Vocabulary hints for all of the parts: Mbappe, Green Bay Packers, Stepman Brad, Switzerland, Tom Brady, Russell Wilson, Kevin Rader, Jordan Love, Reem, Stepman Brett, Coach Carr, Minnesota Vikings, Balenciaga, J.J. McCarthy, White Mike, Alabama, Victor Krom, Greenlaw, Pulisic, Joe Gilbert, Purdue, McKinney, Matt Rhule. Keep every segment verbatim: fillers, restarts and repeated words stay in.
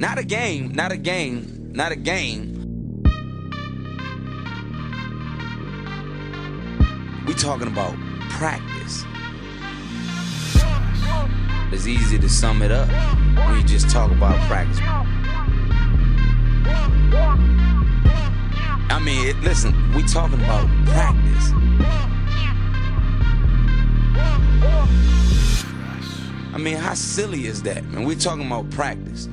Not a game, not a game, not a game. We talking about practice. It's easy to sum it up when you just talk about practice. I mean, it, listen, we talking about practice. I mean, how silly is that, man? We're talking about practice.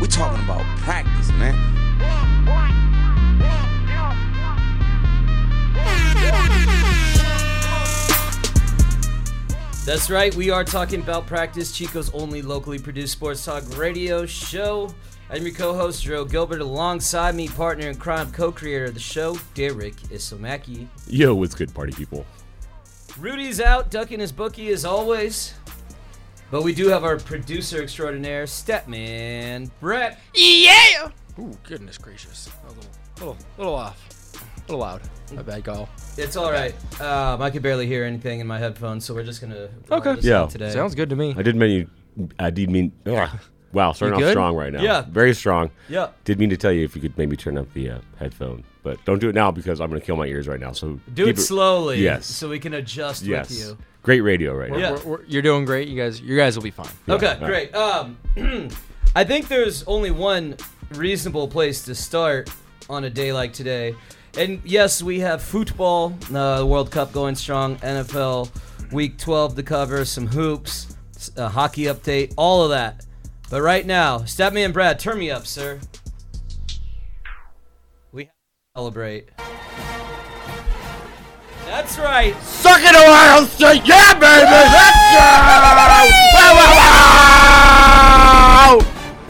We're talking about practice, man. That's right, we are talking about practice, Chico's only locally produced sports talk radio show. I'm your co-host, Joe Gilbert, alongside me, partner in crime, co-creator of the show, Derek Izumaki. Yo, what's good, party people? Rudy's out, ducking his bookie as always. But we do have our producer extraordinaire, Stepman Brett. Yeah! Ooh, goodness gracious. A little, little, little off. A little loud. My bad call. It's all right. Um, I could barely hear anything in my headphones, so we're just going to... Okay. Yeah. Today. Sounds good to me. I did mean... I did mean... Ugh. Wow, starting off strong right now. Yeah. Very strong. Yeah. Did mean to tell you if you could maybe turn up the uh, headphone, but don't do it now because I'm going to kill my ears right now. So do it, it slowly. Yes. So we can adjust yes. with you. Great radio right we're, now. We're, we're, you're doing great. You guys You guys will be fine. Yeah, okay, great. Right. Um, I think there's only one reasonable place to start on a day like today. And yes, we have football, uh, World Cup going strong, N F L Week twelve to cover, some hoops, a hockey update, all of that. But right now, Stepman Brad, turn me up, sir. We have to celebrate. That's right. Suck it, Ohio State! Yeah, baby! Let's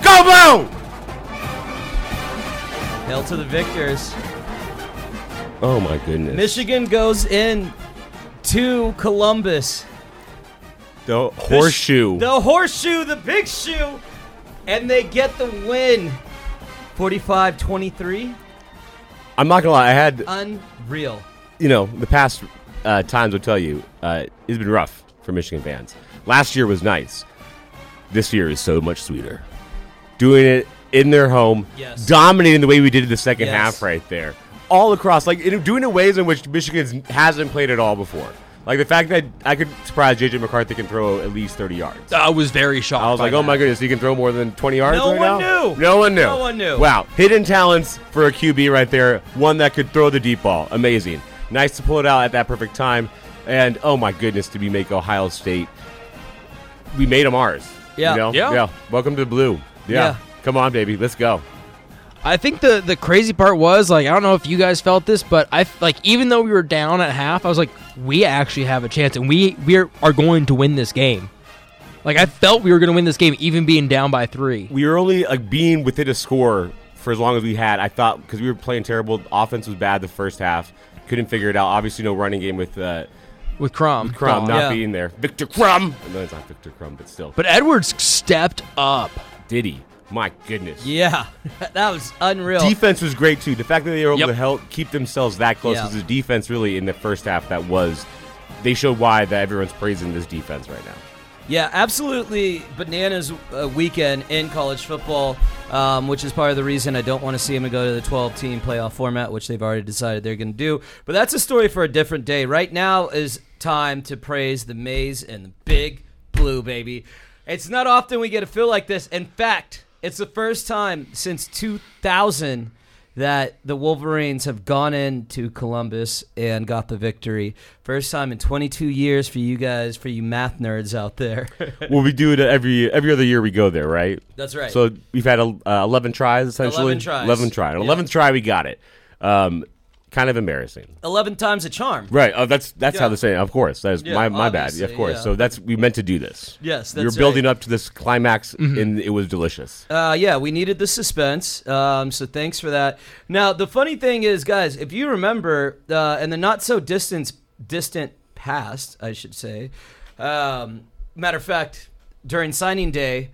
go! Go, boom! Hail to the victors. Oh, my goodness. Michigan goes in to Columbus. The horseshoe. The, sh- the horseshoe, the big shoe. And they get the win. forty-five twenty-three. I'm not going to lie. I had... Unreal. You know, the past uh, times will tell you, uh, it's been rough for Michigan fans. Last year was nice. This year is so much sweeter. Doing it in their home. Yes. Dominating the way we did in the second yes. half right there. All across, like, doing in ways in which Michigan hasn't played at all before. Like, the fact that I could surprise J J McCarthy can throw at least thirty yards. I was very shocked. I was like, that. Oh, my goodness, he can throw more than twenty yards no right now? No one knew. No one knew. No one knew. Wow. Hidden talents for a Q B right there. One that could throw the deep ball. Amazing. Nice to pull it out at that perfect time. And, oh, my goodness, did we make Ohio State. We made them ours. Yeah. You know? yeah. yeah. Welcome to the blue. Yeah. yeah. Come on, baby. Let's go. I think the, the crazy part was, like, I don't know if you guys felt this, but I like even though we were down at half, I was like, we actually have a chance, and we, we are, are going to win this game. Like, I felt we were going to win this game, even being down by three. We were only like being within a score for as long as we had, I thought, because we were playing terrible. The offense was bad the first half. Couldn't figure it out. Obviously, no running game with uh, with Krom. With Krom, Krom not yeah. being there. Victor Krom. No, it's not Victor Krom, but still. But Edwards stepped up. Did he? My goodness. Yeah, that was unreal. Defense was great, too. The fact that they were able yep. to help keep themselves that close was yeah. the defense, really, in the first half that was. They showed why that everyone's praising this defense right now. Yeah, absolutely bananas weekend in college football, um, which is part of the reason I don't want to see them go to the twelve-team playoff format, which they've already decided they're going to do. But that's a story for a different day. Right now is time to praise the maize and the big blue, baby. It's not often we get a feel like this. In fact... It's the first time since two thousand that the Wolverines have gone into Columbus and got the victory. First time in twenty-two years for you guys, for you math nerds out there. Well, we do it every every other year we go there, right? That's right. So we've had uh, eleven tries, essentially. eleven tries. eleven try. Yeah. eleventh try, we got it. Um, kind of embarrassing. eleven times a charm. Right. Oh, That's that's yeah. how they say it. Of course. That is yeah, my, my bad. Of course. Yeah. So that's we meant to do this. Yes, that's right. We were building right. up to this climax, mm-hmm. and it was delicious. Uh, yeah, we needed the suspense, um, so thanks for that. Now, the funny thing is, guys, if you remember, uh, in the not-so-distant distant past, I should say, um, matter of fact, during signing day,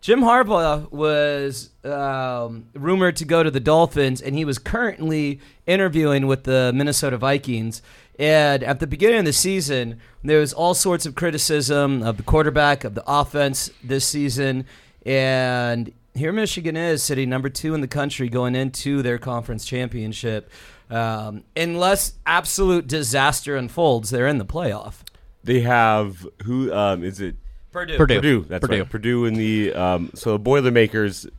Jim Harbaugh was um, rumored to go to the Dolphins, and he was currently interviewing with the Minnesota Vikings. And at the beginning of the season, there was all sorts of criticism of the quarterback, of the offense this season. And here Michigan is sitting number two in the country going into their conference championship. Um, unless absolute disaster unfolds, they're in the playoff. They have – who um, is it? Purdue. Purdue. Purdue. That's Purdue. Right. Purdue in the um, – so Boilermakers –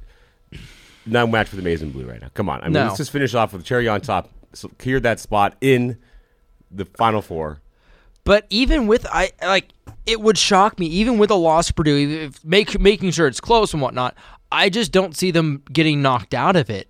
no match for the maize and blue right now. Come on. I mean, no. Let's just finish off with cherry on top. So clear that spot in the Final Four. But even with, I like, it would shock me, even with a loss to Purdue, if make, making sure it's close and whatnot, I just don't see them getting knocked out of it.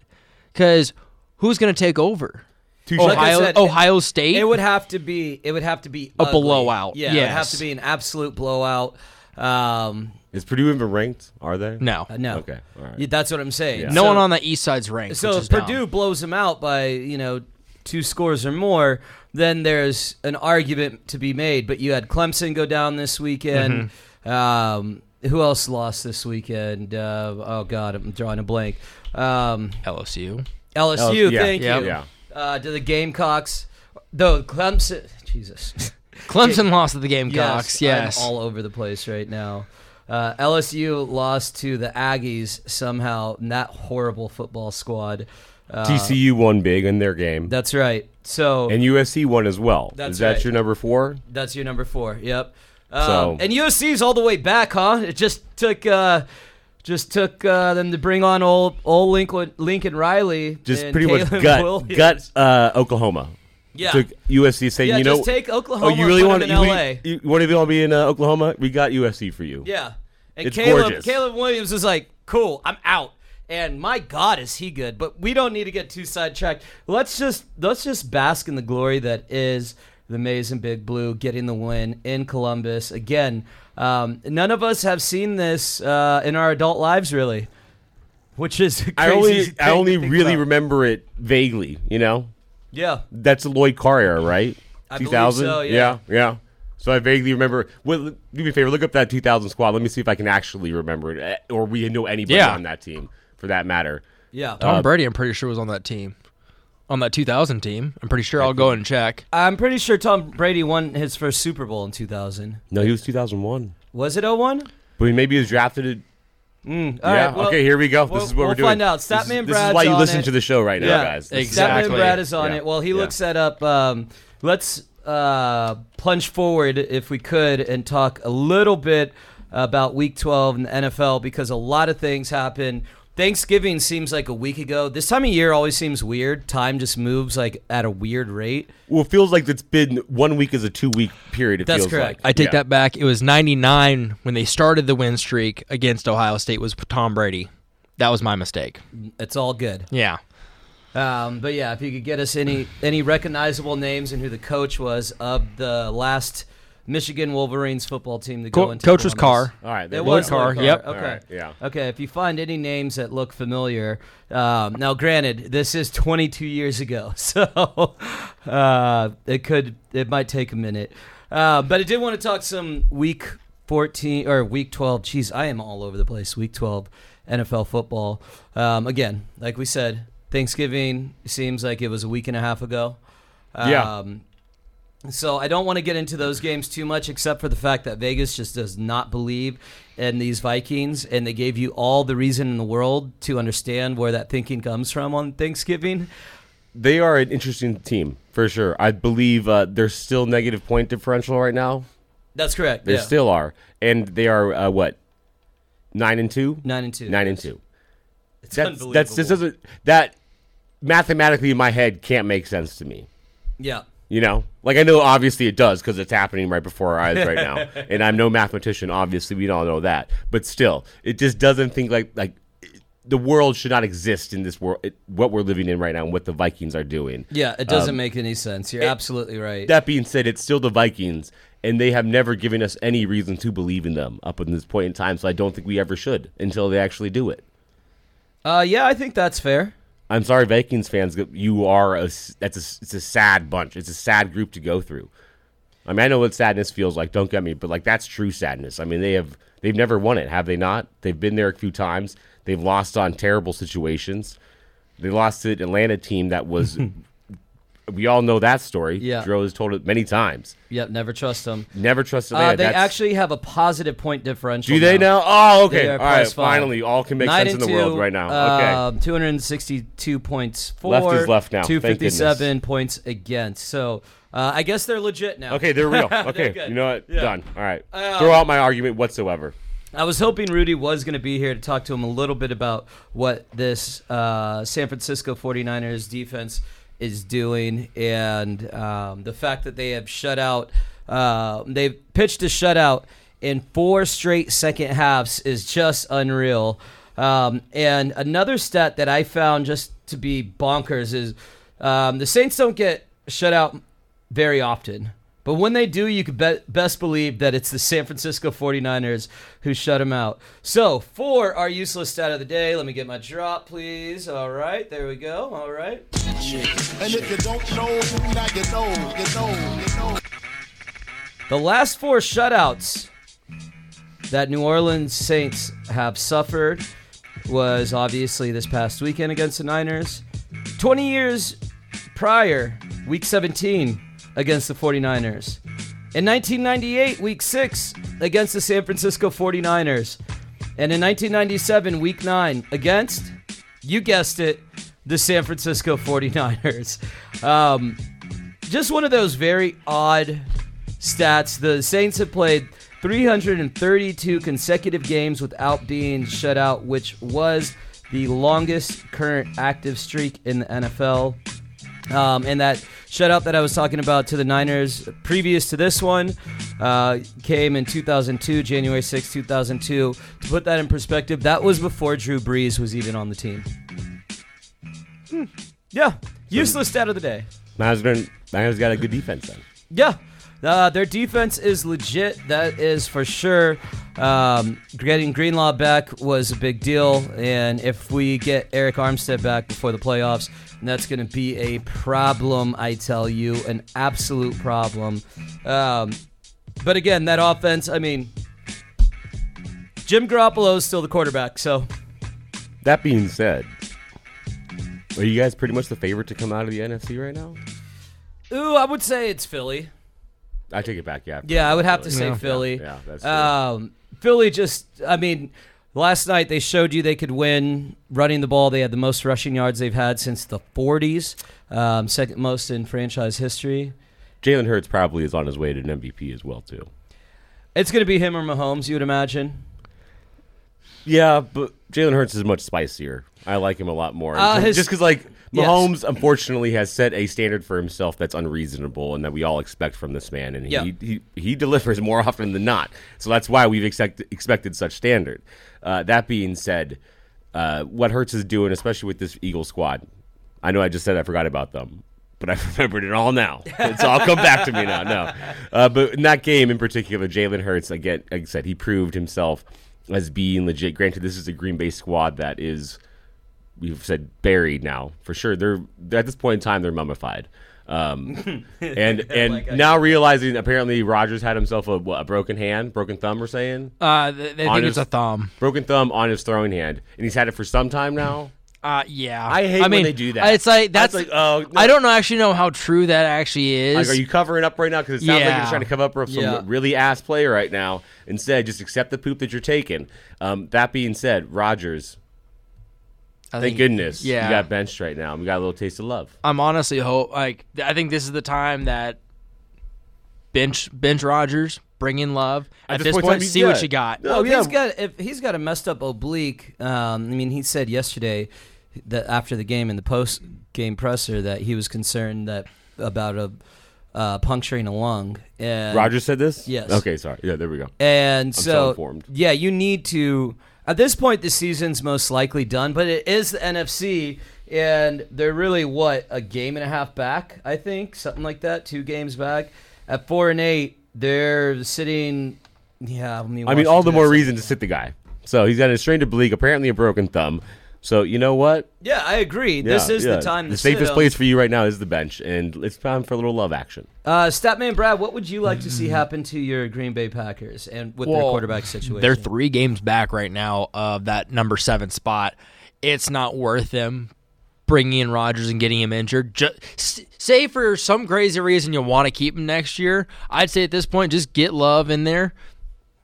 Because who's going to take over? Ohio, like I said, Ohio State? It, it would have to be, it would have to be a ugly. blowout. Yeah, yes. It would have to be an absolute blowout. Um, Is Purdue even ranked? Are they? No. Uh, no. Okay. All right. Yeah, that's what I'm saying. Yeah. No so, one on the east side's ranked. So if Purdue down. blows them out by, you know, two scores or more, then there's an argument to be made. But you had Clemson go down this weekend. Mm-hmm. Um, who else lost this weekend? Uh, oh, God, I'm drawing a blank. Um, L S U. L S U, L S U yeah. thank yep. you. Yeah. Uh, to the Gamecocks. Though Clemson – Jesus. Clemson lost to the Gamecocks, yes. yes. all over the place right now. Uh, L S U lost to the Aggies somehow, and that horrible football squad. Uh, T C U won big in their game. That's right. So And U S C won as well. That's Is that right. your number four? That's your number four, yep. Um, so. And U S C's all the way back, huh? It just took uh, just took uh, them to bring on old, old Lincoln, Lincoln Riley. Just and pretty Caleb much gut, Williams. gut uh, Oklahoma. Yeah. Took U S C saying, yeah, you know, just take Oklahoma. Oh, you really want to in L A? You, you want to be all be in uh, Oklahoma? We got U S C for you. Yeah, and it's Caleb gorgeous. Caleb Williams was like, cool, I'm out. And my God, is he good? But we don't need to get too sidetracked. Let's just let's just bask in the glory that is the Maize and Big Blue getting the win in Columbus again. Um, none of us have seen this uh, in our adult lives, really, which is a crazy. I only thing I only really about. remember it vaguely, you know. Yeah. That's the Lloyd Carr era, right? I two thousand? believe so, yeah. Yeah, yeah. So I vaguely remember. Well, do me a favor. Look up that two thousand squad. Let me see if I can actually remember it, or we know anybody yeah. on that team, for that matter. Yeah. Tom uh, Brady, I'm pretty sure, was on that team, on that two thousand team. I'm pretty sure. I'll go and check. I'm pretty sure Tom Brady won his first Super Bowl in two thousand. No, he was two thousand one. Was it oh one? But maybe he was drafted – Mm, all yeah. right, well, okay, here we go. This we'll, is what we'll we're doing. We'll find out. Stepman Brad's on it. This is why you listen it. to the show right yeah. now, guys. This exactly. Stepman Brad is on yeah. it. Well, he yeah. looks that up. Um, let's uh, plunge forward, if we could, and talk a little bit about Week twelve in the N F L, because a lot of things happen. Thanksgiving seems like a week ago. This time of year always seems weird. Time just moves like at a weird rate. Well, it feels like it's been one week is a two-week period. It That's feels correct. Like. I take yeah. that back. It was ninety-nine when they started the win streak against Ohio State was Tom Brady. That was my mistake. It's all good. Yeah. Um, but, yeah, if you could get us any, any recognizable names and who the coach was of the last – Michigan Wolverines football team to go Co- into. Coach was Carr. All right. There was Carr. Carr. Yep. Okay. Right, yeah. Okay. If you find any names that look familiar. Um, now, granted, this is twenty-two years ago, so uh, it could, it might take a minute. Uh, but I did want to talk some week fourteen or week twelve. Jeez, I am all over the place. Week twelve N F L football. Um, again, like we said, Thanksgiving seems like it was a week and a half ago. Um, yeah. So I don't want to get into those games too much, except for the fact that Vegas just does not believe in these Vikings, and they gave you all the reason in the world to understand where that thinking comes from on Thanksgiving. They are an interesting team, for sure. I believe uh, they're still negative point differential right now. That's correct. They yeah. still are. And they are, uh, what, nine and two? Nine and two. Nine and two. It's that's, unbelievable. That's, this doesn't, that mathematically in my head can't make sense to me. Yeah. You know, like I know obviously it does because it's happening right before our eyes right now. And I'm no mathematician, obviously. We all know that. But still, it just doesn't think like like it, the world should not exist in this world, it, what we're living in right now and what the Vikings are doing. Yeah, it doesn't um, make any sense. You're it, absolutely right. That being said, it's still the Vikings, and they have never given us any reason to believe in them up at this point in time. So I don't think we ever should until they actually do it. Uh, yeah, I think that's fair. I'm sorry, Vikings fans. You are a that's a it's a sad bunch. It's a sad group to go through. I mean, I know what sadness feels like. Don't get me, but like that's true sadness. I mean, they have they've never won it, have they not? They've been there a few times. They've lost on terrible situations. They lost to an Atlanta team that was We all know that story. Yeah. Drew has told it many times. Yep, never trust them. Never trust them. Uh, yeah, they actually have a positive point differential. Do they now? now? Oh, okay. All right, finally, all can make sense in the world right now. Okay. Uh, two hundred sixty-two points for. Left is left now. two hundred fifty-seven points against. So uh, I guess they're legit now. Okay, they're real. Okay, they're you know what? Yeah. Done. All right. Um, Throw out my argument whatsoever. I was hoping Rudy was going to be here to talk to him a little bit about what this uh, San Francisco forty-niners defense is doing, and um, the fact that they have shut out, uh, they've pitched a shutout in four straight second halves is just unreal. Um, and another stat that I found just to be bonkers is um, the Saints don't get shut out very often. But when they do, you could be- best believe that it's the San Francisco forty-niners who shut them out. So, for our useless stat of the day, let me get my drop, please. All right, there we go. All right. And if you don't know, now you know, you know, you know. The last four shutouts that New Orleans Saints have suffered was obviously this past weekend against the Niners. twenty years prior, week seventeen. Against the forty-niners. In nineteen ninety-eight, week six, against the San Francisco forty-niners. And in nineteen ninety-seven, week nine, against, you guessed it, the San Francisco forty-niners. Um, just one of those very odd stats. The Saints have played three hundred thirty-two consecutive games without being shut out, which was the longest current active streak in the N F L. Um, and that shutout that I was talking about to the Niners previous to this one uh, came in two thousand two, January sixth, two thousand two. To put that in perspective, that was before Drew Brees was even on the team. Hmm. Yeah, useless stat of the day. Niners got a good defense then. Yeah, uh, their defense is legit. That is for sure. Um, getting Greenlaw back was a big deal, and if we get Eric Armstead back before the playoffs, that's going to be a problem, I tell you, an absolute problem. Um, but again, that offense, I mean, Jim Garoppolo is still the quarterback, so. That being said, are you guys pretty much the favorite to come out of the N F C right now? Ooh, I would say it's Philly. I take it back, yeah. Yeah, I would have to say yeah. Philly. Yeah, yeah, that's true. Um, Philly just, I mean, last night they showed you they could win running the ball. They had the most rushing yards they've had since the forties, um, second most in franchise history. Jalen Hurts probably is on his way to an M V P as well, too. It's going to be him or Mahomes, you would imagine. Yeah, but Jalen Hurts is much spicier. I like him a lot more. Uh, his, just because, like, Mahomes, yes. unfortunately, has set a standard for himself that's unreasonable and that we all expect from this man, and he, yeah. he, he delivers more often than not. So that's why we've expect, expected such standard. Uh, that being said, uh, what Hurts is doing, especially with this Eagles squad, I know I just said I forgot about them, but I remembered it all now. It's all come back to me now. No, uh, but in that game in particular, Jalen Hurts, again, like I said, he proved himself as being legit. Granted, this is a Green Bay squad that is, we've said, buried now for sure. They're at this point in time, they're mummified, um, and and like now realizing apparently Rodgers had himself a, what, a broken hand, broken thumb. We're saying uh, they think his, it's a thumb, broken thumb on his throwing hand, and he's had it for some time now. Uh, yeah, I hate I when mean, they do that. It's like that's like, oh, no. I don't know, actually know how true that actually is. Like, are you covering up right now? Because it sounds yeah. like you're trying to cover up for some yeah. really ass play right now. Instead, just accept the poop that you're taking. Um, that being said, Rodgers. I Thank think, goodness, yeah. you got benched right now. We got a little taste of love. I'm honestly hope like I think this is the time that bench bench Rodgers, bring in Love. At, At this point, point see good. What you got. No, well, yeah. he's got if he's got a messed up oblique. Um, I mean, he said yesterday that after the game in the post game presser that he was concerned that about a uh, puncturing a lung. And Rodgers said this. Yes. Okay. Sorry. Yeah. There we go. And I'm so, so informed. Yeah, you need to. At this point, the season's most likely done, but it is the N F C, and they're really, what, a game and a half back, I think? Something like that, two games back. At four and eight, they're sitting, yeah. I mean, I mean all the more reason to sit the guy. So he's got a strained oblique, apparently a broken thumb. So you know what? Yeah, I agree. Yeah, this is yeah. the time to The safest sit place for you right now is the bench, and it's time for a little Love action. Uh, Statman Brad, what would you like to see happen to your Green Bay Packers and with well, their quarterback situation? They're three games back right now of that number seven spot. It's not worth them bringing in Rodgers and getting him injured. Just, say for some crazy reason you want to keep him next year, I'd say at this point just get Love in there.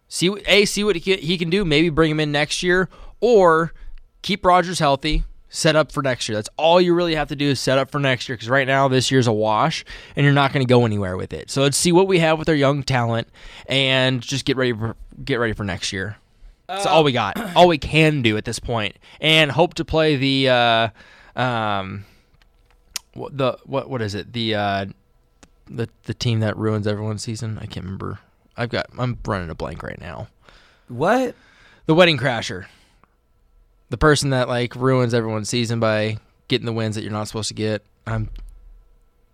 See a see what he can do. Maybe bring him in next year, or keep Rodgers healthy. Set up for next year. That's all you really have to do is set up for next year, because right now this year's a wash and you're not going to go anywhere with it. So let's see what we have with our young talent and just get ready for, get ready for next year. That's uh, all we got, all we can do at this point, and hope to play the uh, um, the what what is it the uh, the the team that ruins everyone's season. I can't remember. I've got I'm running a blank right now. What? The Wedding Crasher. The person that like ruins everyone's season by getting the wins that you're not supposed to get. I'm,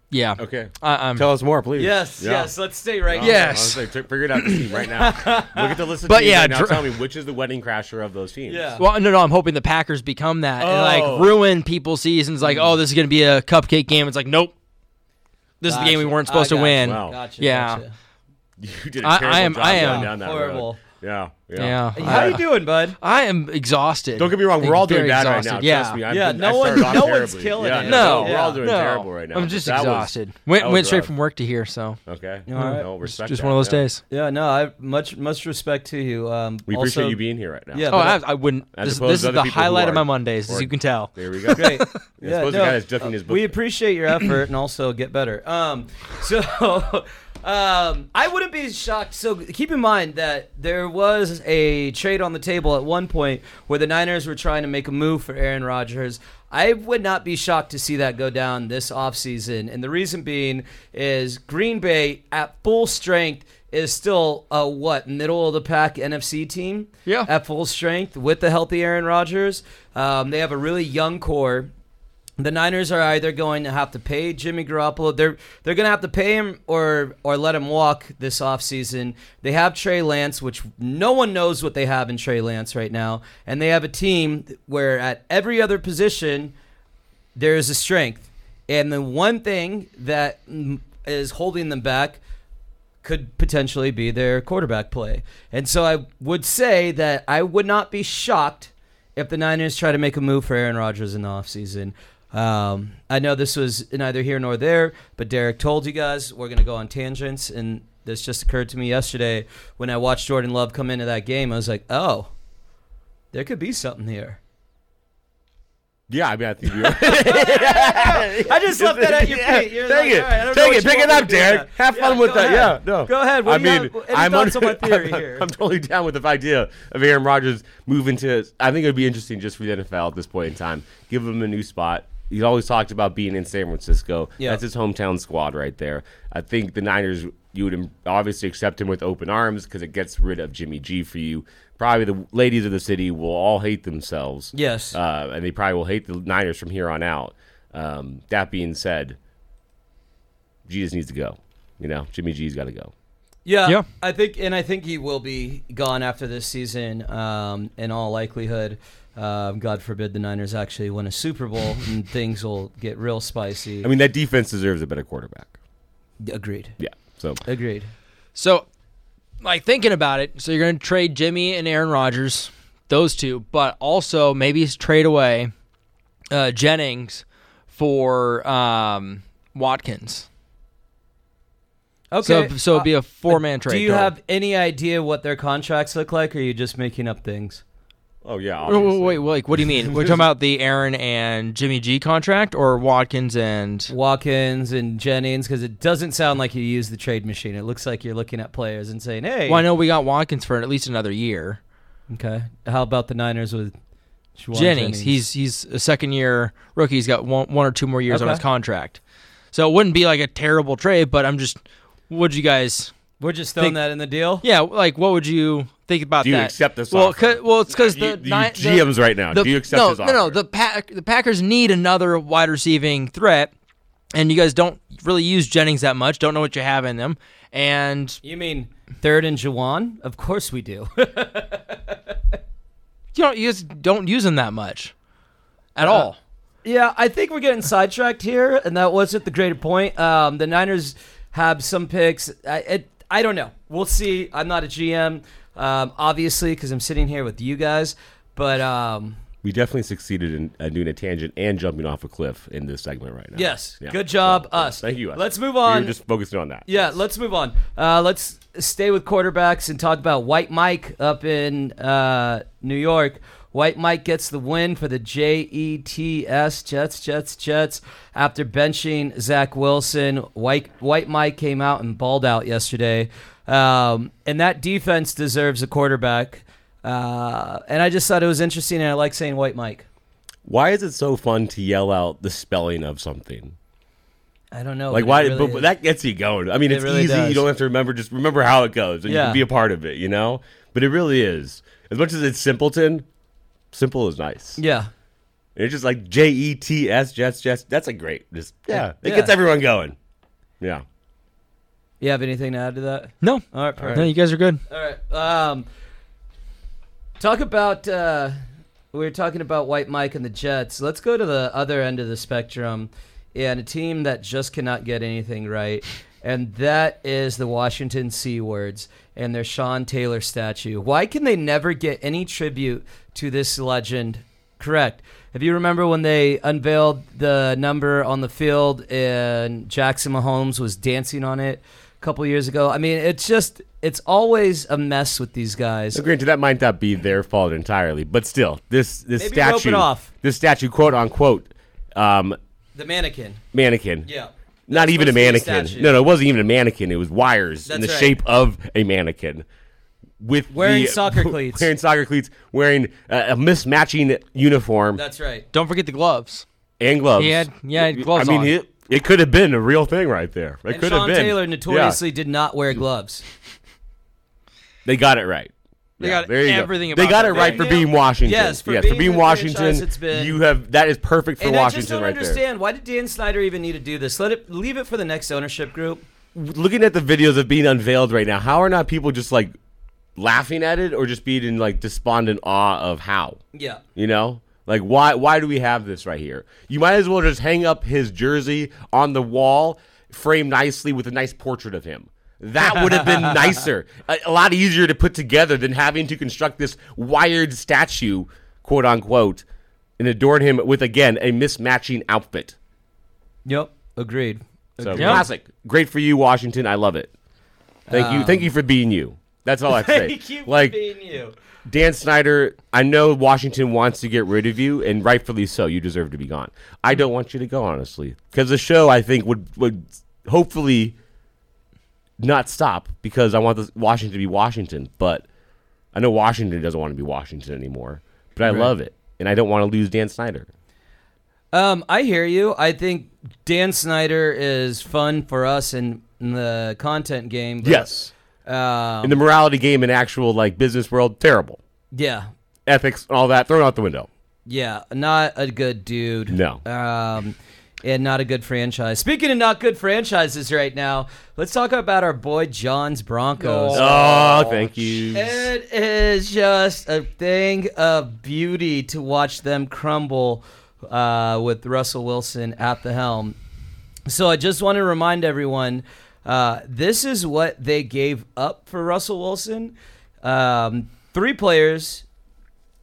yeah. Okay. I, I'm, Tell us more, please. Yes, yeah. yes. Let's stay right. No, yes. Honestly, figure it out the team right now. Look at the list of but teams yeah, right now. Dr- Tell me which is the wedding crasher of those teams. Yeah. Well, no, no. I'm hoping the Packers become that oh. and like ruin people's seasons. Like, oh, this is gonna be a cupcake game. It's like, nope. This gotcha. is the game we weren't supposed to win. Wow. Gotcha. Yeah. Gotcha. You did a terrible I, I am, job I am going down that horrible. Road. Yeah, yeah. yeah. How uh, you doing, bud? I am exhausted. Don't get me wrong. We're all doing bad exhausted. right now. Yeah. Trust me. I'm, yeah, no, one, no one's killing yeah, it. No, yeah. We're all doing no. terrible right now. I'm just exhausted. Was, went went straight rough. from work to here, so. Okay. No, right. no respect. Just that. one of those yeah. days. Yeah, no, I much much respect to you. Um, we also, appreciate you being here right now. Yeah, oh, I, I wouldn't. This, this is the highlight of my Mondays, as you can tell. There we go. Great. We appreciate your effort and also get better. So... Um, I wouldn't be shocked. So keep in mind that there was a trade on the table at one point where the Niners were trying to make a move for Aaron Rodgers. I would not be shocked to see that go down this offseason. And the reason being is Green Bay at full strength is still a what, middle of the pack N F C team? Yeah. At full strength with the healthy Aaron Rodgers. Um, they have a really young core. The Niners are either going to have to pay Jimmy Garoppolo. They're they're going to have to pay him or or let him walk this offseason. They have Trey Lance, which no one knows what they have in Trey Lance right now. And they have a team where at every other position, there is a strength. And the one thing that is holding them back could potentially be their quarterback play. And so I would say that I would not be shocked if the Niners try to make a move for Aaron Rodgers in the offseason. Um, I know this was neither here nor there, but Derek told you guys we're going to go on tangents, and this just occurred to me yesterday when I watched Jordan Love come into that game. I was like, oh, there could be something here. Yeah, I mean, I think you I just left that at your feet. You're Take like, it. Right, Take it. Pick it up, Derek. Have yeah, fun with that. Ahead. Yeah, no. Go ahead. What I mean, have, I'm, under, on my theory I'm, here? I'm totally down with the idea of Aaron Rodgers moving to – I think it would be interesting just for the N F L at this point in time. Give him a new spot. He's always talked about being in San Francisco. Yeah. That's his hometown squad right there. I think the Niners – you would obviously accept him with open arms because it gets rid of Jimmy G for you. Probably the ladies of the city will all hate themselves. Yes. Uh, and they probably will hate the Niners from here on out. Um, that being said, G just needs to go. You know, Jimmy G's got to go. Yeah, yeah, I think, and I think he will be gone after this season um, in all likelihood. Uh, God forbid the Niners actually win a Super Bowl and things will get real spicy. I mean, that defense deserves a better quarterback. Agreed. Yeah. So agreed. So, like thinking about it, so you're going to trade Jimmy and Aaron Rodgers, those two, but also maybe trade away uh, Jennings for um, Watkins. Okay. So, so it'd be a four-man uh, trade. Do you Go have on. any idea what their contracts look like, or are you just making up things? Oh yeah. Obviously. Wait, wait, wait. What do you mean? We're talking about the Aaron and Jimmy G contract, or Watkins and Watkins and Jennings? Because it doesn't sound like you use the trade machine. It looks like you're looking at players and saying, "Hey." Well, I know we got Watkins for at least another year. Okay. How about the Niners with Juwan Jennings? Jennings? He's he's a second year rookie. He's got one one or two more years okay. on his contract, so it wouldn't be like a terrible trade. But I'm just, would you guys? We're just throwing think, that in the deal. Yeah, like what would you think about that? Do you that? accept this well, offer? Well, it's because the, the G Ms right now. The, do you accept no, this offer? No, no, no. The pack, the Packers need another wide receiving threat, and you guys don't really use Jennings that much. Don't know what you have in them, and you mean third and Juwan? Of course we do. you don't use don't use them that much at uh, all. Yeah, I think we're getting sidetracked here, and that wasn't the greater point. Um, the Niners have some picks. I, it, I don't know. We'll see. I'm not a G M, um, obviously, because I'm sitting here with you guys. But um, we definitely succeeded in uh, doing a tangent and jumping off a cliff in this segment right now. Yes. Yeah. Good job, so, us. Thank you. Us. Let's move on. We were just focusing on that. Yeah, yes. Let's move on. Uh, let's stay with quarterbacks and talk about White Mike up in uh, New York. White Mike gets the win for the J E T S, Jets, Jets, Jets. After benching Zach Wilson, White, White Mike came out and balled out yesterday. Um, and that defense deserves a quarterback. Uh, and I just thought it was interesting, and I like saying White Mike. Why is it so fun to yell out the spelling of something? I don't know. Like why? Really but, but that gets you going. I mean, it it's really easy. Does. You don't have to remember. Just remember how it goes, and yeah. you can be a part of it, you know? But it really is. As much as it's simpleton, simple is nice. Yeah. And it's just like J E T S, Jets, Jets. That's a great. Just Yeah. It yeah. gets everyone going. Yeah. You have anything to add to that? No. All right. Perfect. No, you guys are good. All right. Um, talk about, uh, we were talking about White Mike and the Jets. Let's go to the other end of the spectrum and a team that just cannot get anything right. And that is the Washington Seawords and their Sean Taylor statue. Why can they never get any tribute to this legend? Correct. If you remember when they unveiled the number on the field and Jackson Mahomes was dancing on it a couple years ago. I mean, it's just, it's always a mess with these guys. So granted, that might not be their fault entirely, but still, this, this Maybe statue, rope it off. This statue, quote unquote, um, the mannequin. Mannequin. Yeah. Not even a mannequin. A no, no, it wasn't even a mannequin. It was wires That's in the right. shape of a mannequin. With wearing the, soccer cleats. Wearing soccer cleats, wearing a, a mismatching uniform. That's right. Don't forget the gloves. And gloves. He had, yeah, he had gloves I on. mean, it, it could have been a real thing right there. It and could Sean have been. Taylor notoriously yeah. did not wear gloves. They got it right. They yeah, got everything go. about They got it right thing. for being Washington. Yes, for, yes, being, for being Washington. It's been, you have that is perfect for and Washington right there. I just don't understand. There. Why did Dan Snyder even need to do this? Let it leave it for the next ownership group. Looking at the videos of being unveiled right now, how are not people just like laughing at it or just being in like despondent awe of how? Yeah. You know? Like why why do we have this right here? You might as well just hang up his jersey on the wall, framed nicely with a nice portrait of him. That would have been nicer, a, a lot easier to put together than having to construct this wired statue, quote unquote, and adorn him with, again, a mismatching outfit. Yep, agreed. So yep. Classic. Great for you, Washington. I love it. Thank um, you. Thank you for being you. That's all I have to say. Thank you like, for being you. Dan Snyder, I know Washington wants to get rid of you, and rightfully so. You deserve to be gone. I don't want you to go, honestly, because the show, I think, would would hopefully not stop because I want this Washington to be Washington, but I know Washington doesn't want to be Washington anymore, but I right. love it, and I don't want to lose Dan Snyder. Um, I hear you. I think Dan Snyder is fun for us in, in the content game. But, yes. Um, in the morality game in actual like business world, terrible. Yeah. Ethics, all that, thrown out the window. Yeah, not a good dude. No. Um And not a good franchise. Speaking of not good franchises right now, let's talk about our boy John's Broncos. Oh, oh thank you. It is just a thing of beauty to watch them crumble uh, with Russell Wilson at the helm. So I just want to remind everyone, uh, this is what they gave up for Russell Wilson. Um, three players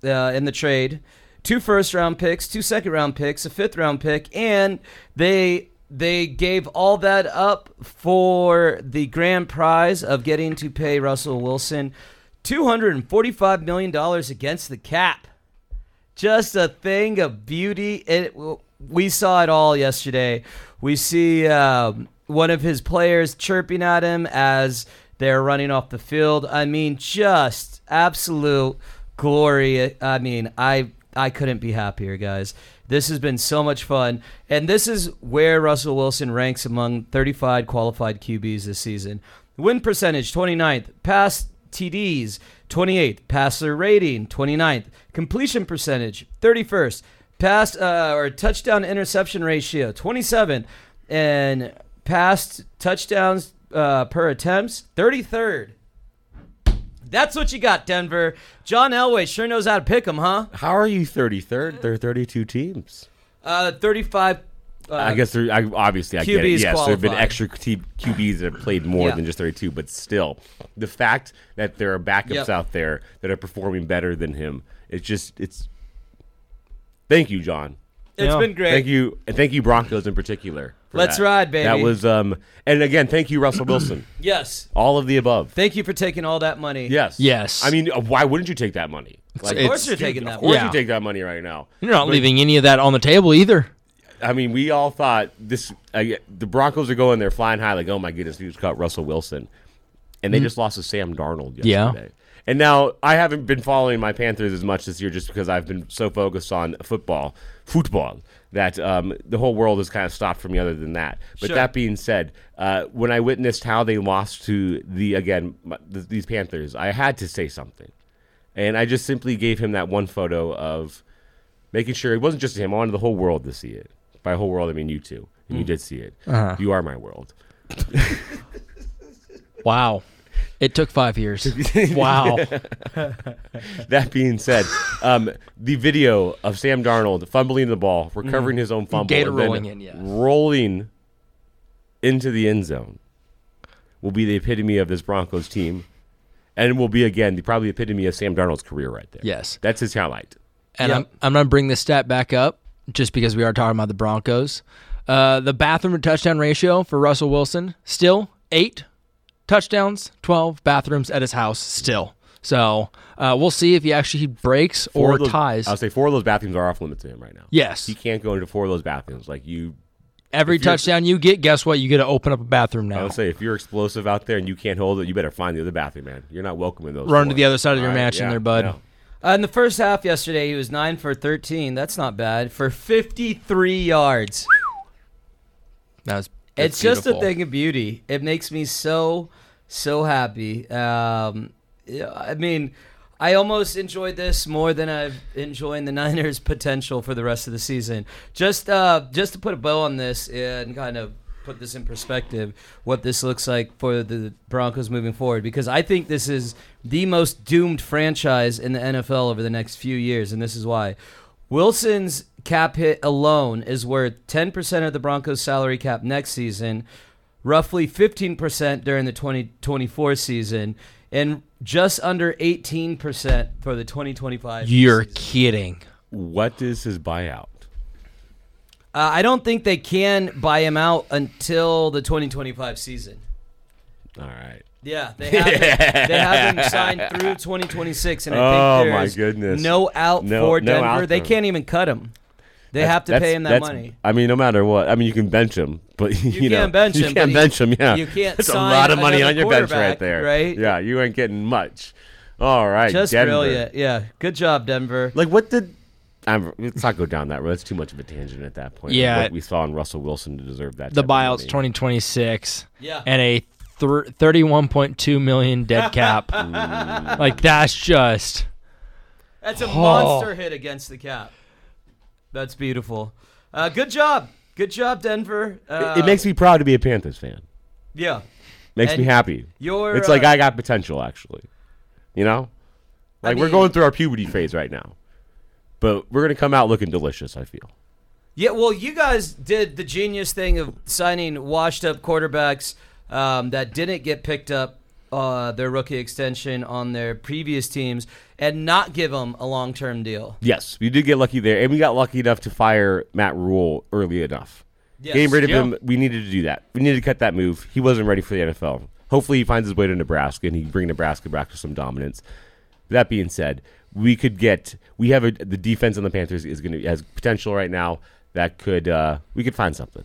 uh, in the trade. Two first-round picks, two second-round picks, a fifth-round pick, and they they gave all that up for the grand prize of getting to pay Russell Wilson two hundred forty-five million dollars against the cap. Just a thing of beauty. It, we saw it all yesterday. We see um, one of his players chirping at him as they're running off the field. I mean, just absolute glory. I mean, I... I couldn't be happier, guys. This has been so much fun. And this is where Russell Wilson ranks among thirty-five qualified Q Bs this season. Win percentage, twenty-ninth. Pass T Ds, twenty-eighth. Passer rating, twenty-ninth. Completion percentage, thirty-first. Pass uh, or touchdown interception ratio, twenty-seventh. And passed touchdowns uh, per attempts, thirty-third. That's what you got, Denver. John Elway sure knows how to pick them, huh? How are you thirty-third? There are thirty-two teams. Uh, thirty-five. Uh, I guess there, I, obviously I Q Bs get it. Yes, qualified. There have been extra t- Q Bs that have played more yeah. than just thirty-two, but still, the fact that there are backups yep. out there that are performing better than him, it's just it's Thank you, John. It's yeah. been great. Thank you, and thank you, Broncos in particular. Let's that. ride, baby. That was, um, and again, thank you, Russell Wilson. Yes. All of the above. Thank you for taking all that money. Yes. Yes. I mean, why wouldn't you take that money? Like, of course you're taking dude, that. Of course yeah. you take that money right now. You're not but, leaving any of that on the table either. I mean, we all thought this. Uh, the Broncos are going there flying high, like, oh my goodness, we just caught Russell Wilson, and they mm. just lost to Sam Darnold yesterday. Yeah. And now I haven't been following my Panthers as much this year just because I've been so focused on football, football, that um, the whole world has kind of stopped for me other than that. But sure. that being said, uh, when I witnessed how they lost to the, again, my, th- these Panthers, I had to say something. And I just simply gave him that one photo of making sure it wasn't just him. I wanted the whole world to see it. By whole world, I mean you two. And mm. you did see it. Uh-huh. You are my world. Wow. It took five years. Wow. That being said, um, the video of Sam Darnold fumbling the ball, recovering mm. his own fumble, Gator and rolling in, yes. rolling into the end zone will be the epitome of this Broncos team, and will be, again, the probably epitome of Sam Darnold's career right there. Yes. That's his highlight. And yep. I'm, I'm going to bring this stat back up just because we are talking about the Broncos. Uh, the bathroom to touchdown ratio for Russell Wilson, still eight. Touchdowns, twelve bathrooms at his house still. So uh, we'll see if he actually breaks four or those, ties. I'll say four of those bathrooms are off limits to him right now. Yes. He can't go into four of those bathrooms. Like you, Every touchdown you get, guess what? You get to open up a bathroom now. I'll say if you're explosive out there and you can't hold it, you better find the other bathroom, man. You're not welcome in those. Run four. to the other side of your All mansion right, yeah, there, bud. No. Uh, in the first half yesterday, he was nine for thirteen. That's not bad. For fifty-three yards. That was That's it's beautiful. Just a thing of beauty. It makes me so, so happy. Um, I mean, I almost enjoyed this more than I've enjoyed the Niners' potential for the rest of the season. Just, uh, just to put a bow on this and kind of put this in perspective, what this looks like for the Broncos moving forward, because I think this is the most doomed franchise in the N F L over the next few years, and this is why. Wilson's cap hit alone is worth ten percent of the Broncos' salary cap next season, roughly fifteen percent during the twenty twenty-four season, and just under eighteen percent for the twenty twenty-five You're season. Kidding. What is his buyout? Uh, I don't think they can buy him out until the twenty twenty-five season. All right. Yeah, they have, yeah. Him, they have him signed through twenty twenty-six, and I think oh, there's my goodness. no out no, for Denver. No out for they can't even cut him. They that's, have to pay him that money. I mean, no matter what. I mean, you can bench him, but you, you know, can't bench him. You can't bench him. Yeah, you can't. That's sign a lot of money on your bench right there. Right? Yeah, you ain't getting much. All right, just Denver. brilliant. Yeah, good job, Denver. Like, what did? I'm, let's not go down that road. It's too much of a tangent at that point. Yeah, like what we saw in Russell Wilson to deserve that. The buyout's twenty twenty-six. Yeah, and a. thirty-one point two million dead cap. Like, that's just. That's a oh. monster hit against the cap. That's beautiful. Uh, good job. Good job, Denver. Uh, it, it makes me proud to be a Panthers fan. Yeah. Makes and me happy. You're, it's uh, like I got potential, actually. You know? Like, I mean, we're going through our puberty phase right now. But we're going to come out looking delicious, I feel. Yeah, well, you guys did the genius thing of signing washed-up quarterbacks Um, that didn't get picked up uh, their rookie extension on their previous teams and not give them a long-term deal. Yes, we did get lucky there, and we got lucky enough to fire Matt Rhule early enough. Yes. Getting rid of yeah. him, we needed to do that. We needed to cut that move. He wasn't ready for the N F L. Hopefully he finds his way to Nebraska, and he can bring Nebraska back to some dominance. That being said, we could get – we have a, the defense on the Panthers is going to has potential right now that could uh, – we could find something.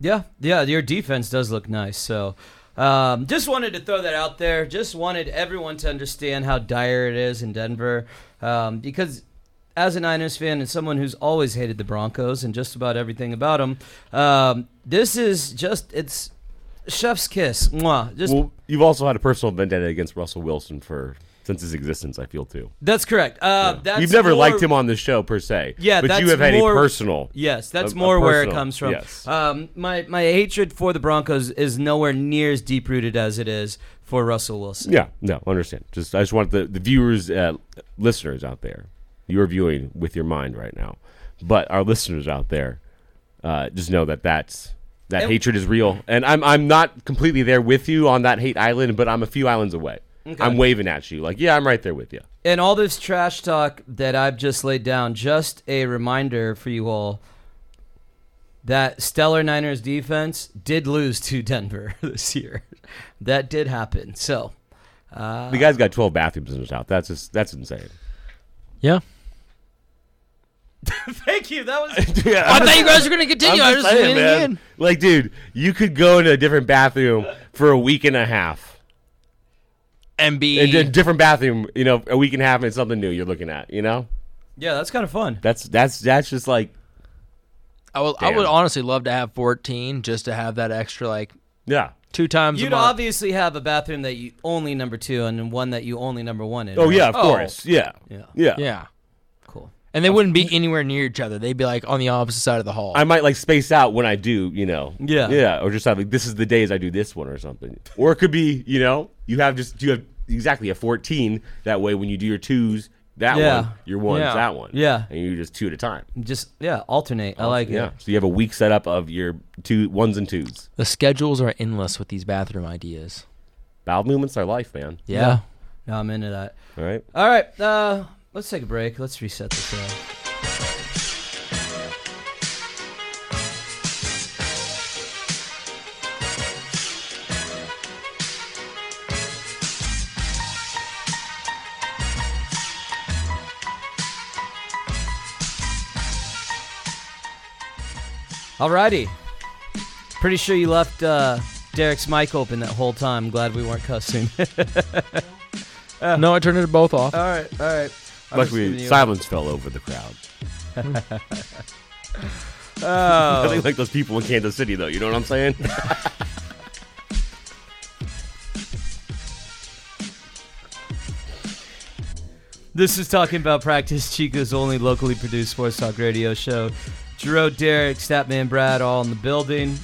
Yeah, yeah, your defense does look nice. So um, just wanted to throw that out there. Just wanted everyone to understand how dire it is in Denver. Um, because as a Niners fan and someone who's always hated the Broncos and just about everything about them, um, this is just, it's chef's kiss. Mwah. Just, well, you've also had a personal vendetta against Russell Wilson for since his existence, I feel, too. That's correct. Uh, yeah. that's We've never more, liked him on the show, per se. Yeah, but that's you have had more, a personal. Yes, that's a, more a personal, where it comes from. Yes. Um, my, my hatred for the Broncos is nowhere near as deep-rooted as it is for Russell Wilson. Yeah, no, I understand. Just, I just want the, the viewers, uh, listeners out there, you're viewing with your mind right now, but our listeners out there, uh, just know that that's... That and, hatred is real. And I'm I'm not completely there with you on that hate island, but I'm a few islands away. Okay. I'm waving at you. Like, yeah, I'm right there with you. And all this trash talk that I've just laid down, just a reminder for you all that stellar Niners defense did lose to Denver this year. That did happen. So uh, the guy's got twelve bathrooms in his house. That's just, that's insane. Yeah. Thank you. That was. Dude, I, I thought just, you guys were going to continue. I'm just I just saying, man. In. Like, dude, you could go into a different bathroom for a week and a half, and be a different bathroom. You know, a week and a half, and it's something new you're looking at. You know. Yeah, that's kind of fun. That's that's that's just like. I would I would honestly love to have fourteen just to have that extra like. Yeah. Two times. You'd a month. Obviously have a bathroom that you only number two, and one that you only number one in. Oh right? yeah, of oh. course. Yeah. Yeah. Yeah. Yeah. And they wouldn't be anywhere near each other. They'd be like on the opposite side of the hall. I might like space out when I do, you know. Yeah. Yeah. Or just have like, this is the days I do this one or something. Or it could be, you know, you have just, you have exactly a fourteen. That way when you do your twos, that yeah. one, your ones, yeah. that one. Yeah. And you just two at a time. Just, yeah, alternate. I like yeah. it. So you have a week setup of your two ones and twos. The schedules are endless with these bathroom ideas. Bowel movements are life, man. Yeah. yeah. No, I'm into that. All right. All right. Uh, Let's take a break. Let's reset this out. Alrighty. Pretty sure you left uh, Derek's mic open that whole time. Glad we weren't cussing. uh, no, I turned it both off. All right, all right. Luckily, silence fell over the crowd. oh. Nothing like those people in Kansas City, though. You know what I'm saying? This is Talking About Practice, Chico's only locally produced sports talk radio show. Jerome, Derek, Stepman, Brad, all in the building.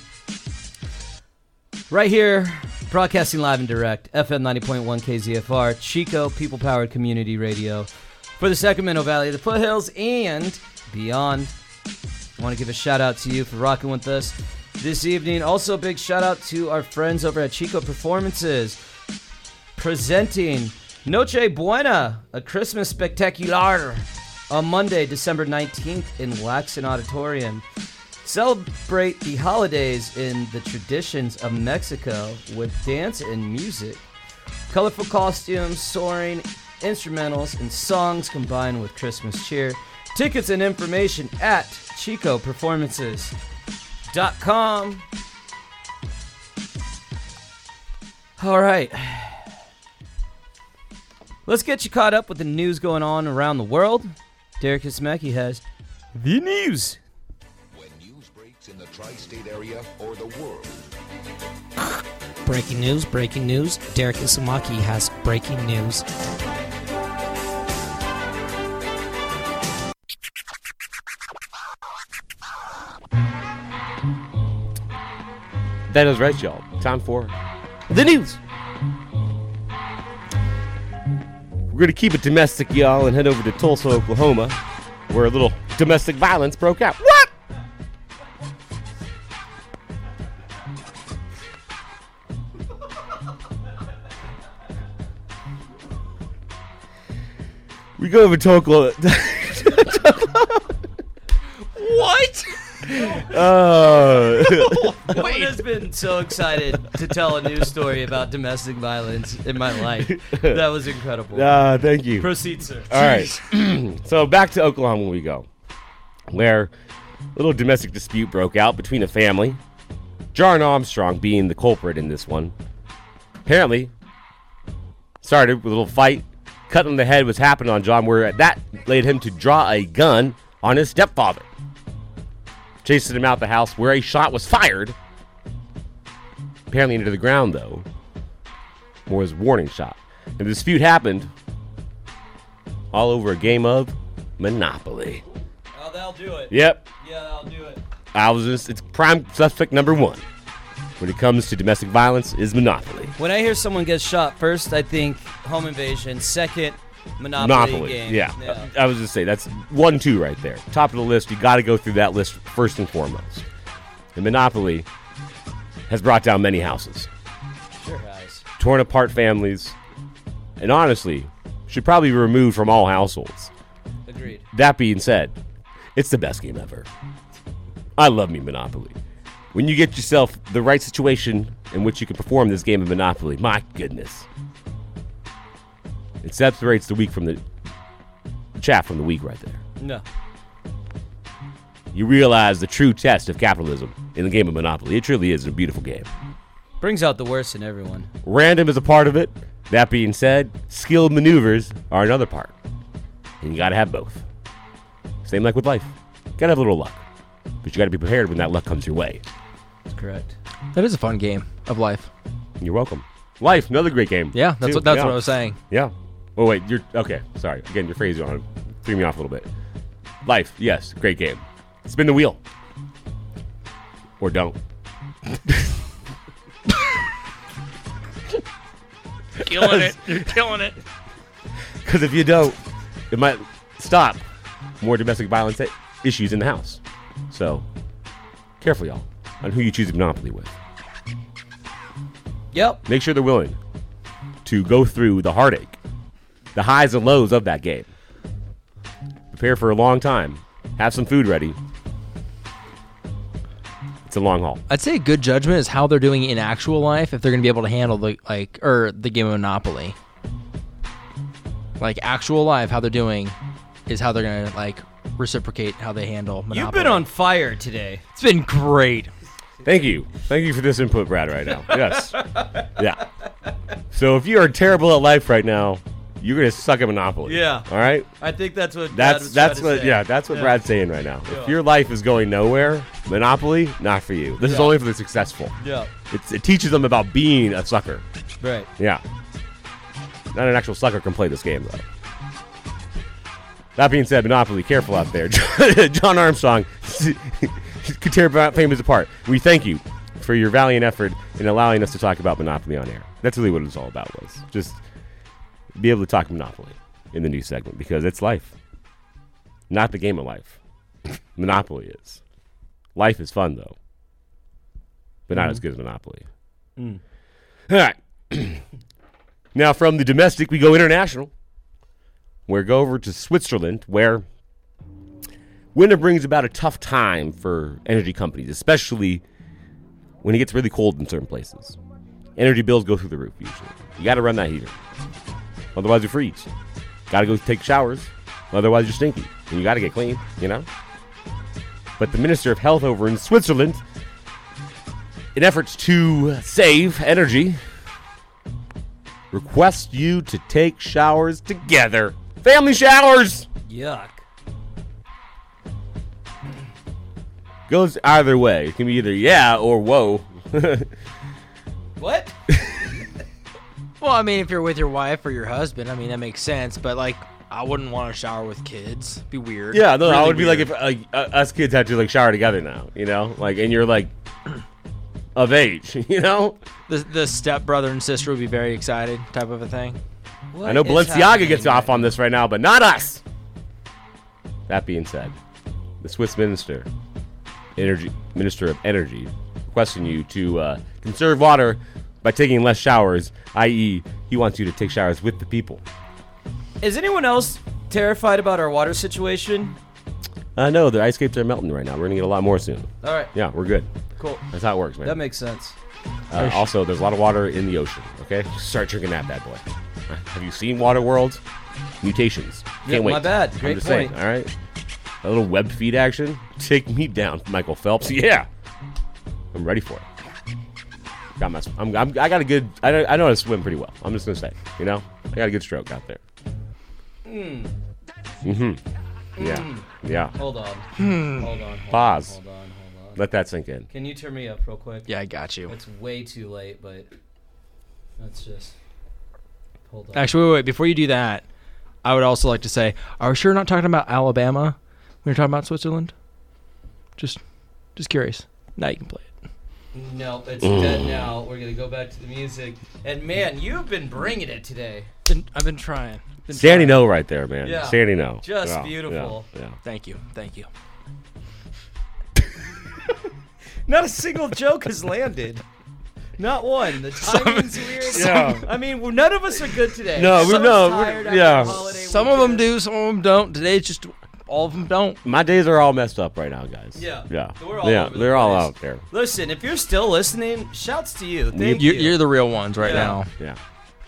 Right here, broadcasting live and direct, F M ninety point one K Z F R, Chico, people-powered community radio. For the Sacramento Valley, the Foothills, and beyond. I want to give a shout-out to you for rocking with us this evening. Also, a big shout-out to our friends over at Chico Performances, presenting Noche Buena, a Christmas Spectacular, on Monday, December nineteenth in Waxton Auditorium. Celebrate the holidays in the traditions of Mexico with dance and music. Colorful costumes, soaring instrumentals, and songs combined with Christmas cheer. Tickets and information at chico performances dot com. All right. Let's get you caught up with the news going on around the world. Derek Izumaki has the news. When news breaks in the tri-state area or the world. Breaking news, breaking news. Derek Izumaki has breaking news. That is right, y'all. Time for the news. We're going to keep it domestic, y'all, and head over to Tulsa, Oklahoma, where a little domestic violence broke out. What? We go over to Oklahoma. What? Oh. No one has been so excited to tell a news story about domestic violence in my life. That was incredible. Uh, thank you. Proceed, sir. All right. So back to Oklahoma we go, where a little domestic dispute broke out between a family, Jarn Armstrong being the culprit in this one. Apparently, started with a little fight. Cutting on the head was happening on John, where that led him to draw a gun on his stepfather. Chasing him out the house where a shot was fired. Apparently into the ground, though. Or his warning shot. And the dispute happened all over a game of Monopoly. Oh, that'll do it. Yep. Yeah, that'll do it. I was just, it's prime suspect number one when it comes to domestic violence is Monopoly. When I hear someone gets shot, first I think home invasion, second Monopoly, Monopoly game. Yeah. yeah. I was just saying, that's one, two right there. Top of the list, you got to go through that list first and foremost. And Monopoly has brought down many houses. Sure has. Torn apart families, and honestly should probably be removed from all households. Agreed. That being said, it's the best game ever. I love me Monopoly. When you get yourself the right situation in which you can perform this game of Monopoly, my goodness. It separates the week from the, the chaff from the wheat right there. No. You realize the true test of capitalism in the game of Monopoly. It truly is a beautiful game. Brings out the worst in everyone. Random is a part of it. That being said, skilled maneuvers are another part. And you got to have both. Same like with life. Got to have a little luck. But you got to be prepared when that luck comes your way. That's correct. That is a fun game of life. You're welcome. Life, another great game. Yeah, that's, what, that's yeah. what I was saying. Yeah. Oh, wait, you're... Okay, sorry. Again, your phrase on threw me off a little bit. Life, yes, great game. Spin the wheel. Or don't. Killing it. You're killing it. Because if you don't, it might stop more domestic violence issues in the house. So, careful, y'all, on who you choose Monopoly with. Yep. Make sure they're willing to go through the heartache, the highs and lows of that game. Prepare for a long time. Have some food ready. It's a long haul. I'd say good judgment is how they're doing in actual life, if they're going to be able to handle the like or the game of Monopoly. Like actual life, how they're doing is how they're going to like reciprocate how they handle Monopoly. You've been on fire today. It's been great. Thank you. Thank you for this input, Brad, right now. Yes. Yeah. So if you are terrible at life right now, you're going to suck at Monopoly. Yeah. All right? I think that's what Brad that's, was that's what, say. Yeah, that's what yeah. Brad's saying right now. Yeah. If your life is going nowhere, Monopoly, not for you. This yeah. is only for the successful. Yeah. It's, it teaches them about being a sucker. Right. Yeah. Not an actual sucker can play this game, though. That being said, Monopoly, careful out there. John Armstrong could tear families apart. We thank you for your valiant effort in allowing us to talk about Monopoly on air. That's really what it was all about, was just be able to talk Monopoly in the new segment, because it's life. Not the game of life. Monopoly is. Life is fun, though, but not mm. as good as Monopoly. Mm. All right. Now, from the domestic, we go international. We go over to Switzerland, where winter brings about a tough time for energy companies, especially when it gets really cold in certain places. Energy bills go through the roof, usually. You got to run that heater. Otherwise, you freeze. Got to go take showers. Otherwise, you're stinky. And you got to get clean, you know? But the Minister of Health over in Switzerland, in efforts to save energy, requests you to take showers together. Family showers! Yuck. Goes either way. It can be either yeah or whoa. What? Well, I mean, if you're with your wife or your husband, I mean, that makes sense. But, like, I wouldn't want to shower with kids. It'd be weird. Yeah, no, really I would weird. Be like if uh, us kids had to, like, shower together now, you know? Like, and you're, like, of age, you know? The, the stepbrother and sister would be very excited type of a thing. What I know Balenciaga gets off on this right now, but not us. That being said, the Swiss minister, energy minister of energy, requesting you to uh, conserve water by taking less showers, that is, he wants you to take showers with the people. Is anyone else terrified about our water situation? Uh, no, the ice capes are melting right now. We're going to get a lot more soon. All right. Yeah, we're good. Cool. That's how it works, man. That makes sense. Uh, also, there's a lot of water in the ocean, okay? Just start drinking that bad boy. Have you seen Waterworld? Mutations. Can't yeah, wait. My bad. Great I'm just point. Saying, all right? A little web feed action. Take me down, Michael Phelps. Yeah. I'm ready for it. Got my, I'm, I'm, I got a good... I, I know how to swim pretty well. I'm just going to say. You know? I got a good stroke out there. Mm. Mm-hmm. Yeah. Mm. Yeah. Hold on. Hmm. Hold on. Hold Pause. On, hold on. Hold on. Let that sink in. Can you turn me up real quick? Yeah, I got you. It's way too late, but... That's just... Hold on. Actually, wait, wait. Before you do that, I would also like to say, are we sure we're not talking about Alabama when you're talking about Switzerland? Just just curious. Now you can play it. No, it's mm. dead now. We're going to go back to the music. And, man, you've been bringing it today. Been, I've been trying. Been Sandy trying. No right there, man. Yeah. Sandy No. Just wow. Beautiful. Yeah. Yeah. Thank you. Thank you. Not a single joke has landed. Not one. The timing's some, weird. Yeah. I mean, well, none of us are good today. No, we no. We're, yeah. Some of them do. Some of them don't. Today, it's just all of them don't. My days are all messed up right now, guys. Yeah. Yeah. We're all yeah. Over They're the all place. Out there. Listen, if you're still listening, shouts to you. Thank you. you. You're the real ones right yeah. now. Yeah.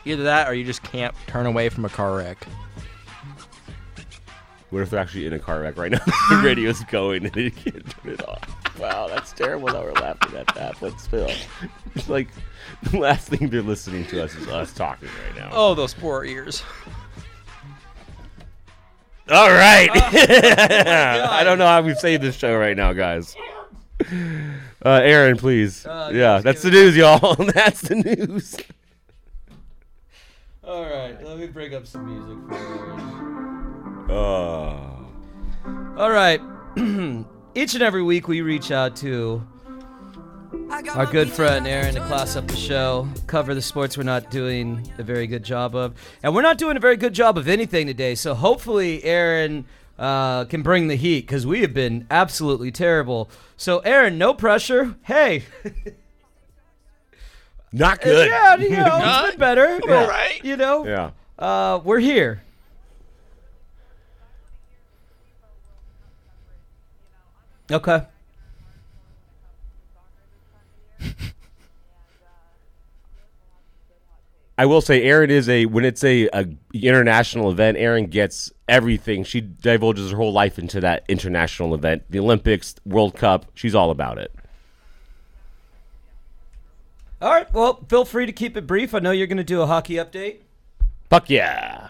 Either that, or you just can't turn away from a car wreck. What if they're actually in a car wreck right now? The radio's going and you can't turn it off. Wow, that's terrible that we're laughing at that, but still. It's like the last thing they're listening to us is us talking right now. Oh, those poor ears. All right. Uh, oh I don't know how we've saved this show right now, guys. Uh, Aaron, please. Uh, yeah, that's the news, y'all. That's the news. All right, let me bring up some music for Aaron. Uh. All right. Each and every week we reach out to our good friend Aaron to class up the show, cover the sports we're not doing a very good job of. And we're not doing a very good job of anything today, so hopefully Aaron uh, can bring the heat, because we have been absolutely terrible. So, Aaron, no pressure. Hey. Not good. Yeah, you know, not, it's been better. But, all right. You know, yeah. uh, we're here. Okay. I will say, Aaron is a when it's a, a international event, Aaron gets everything. She divulges her whole life into that international event, the Olympics, World Cup. She's all about it. All right. Well, feel free to keep it brief. I know you're going to do a hockey update. Fuck yeah.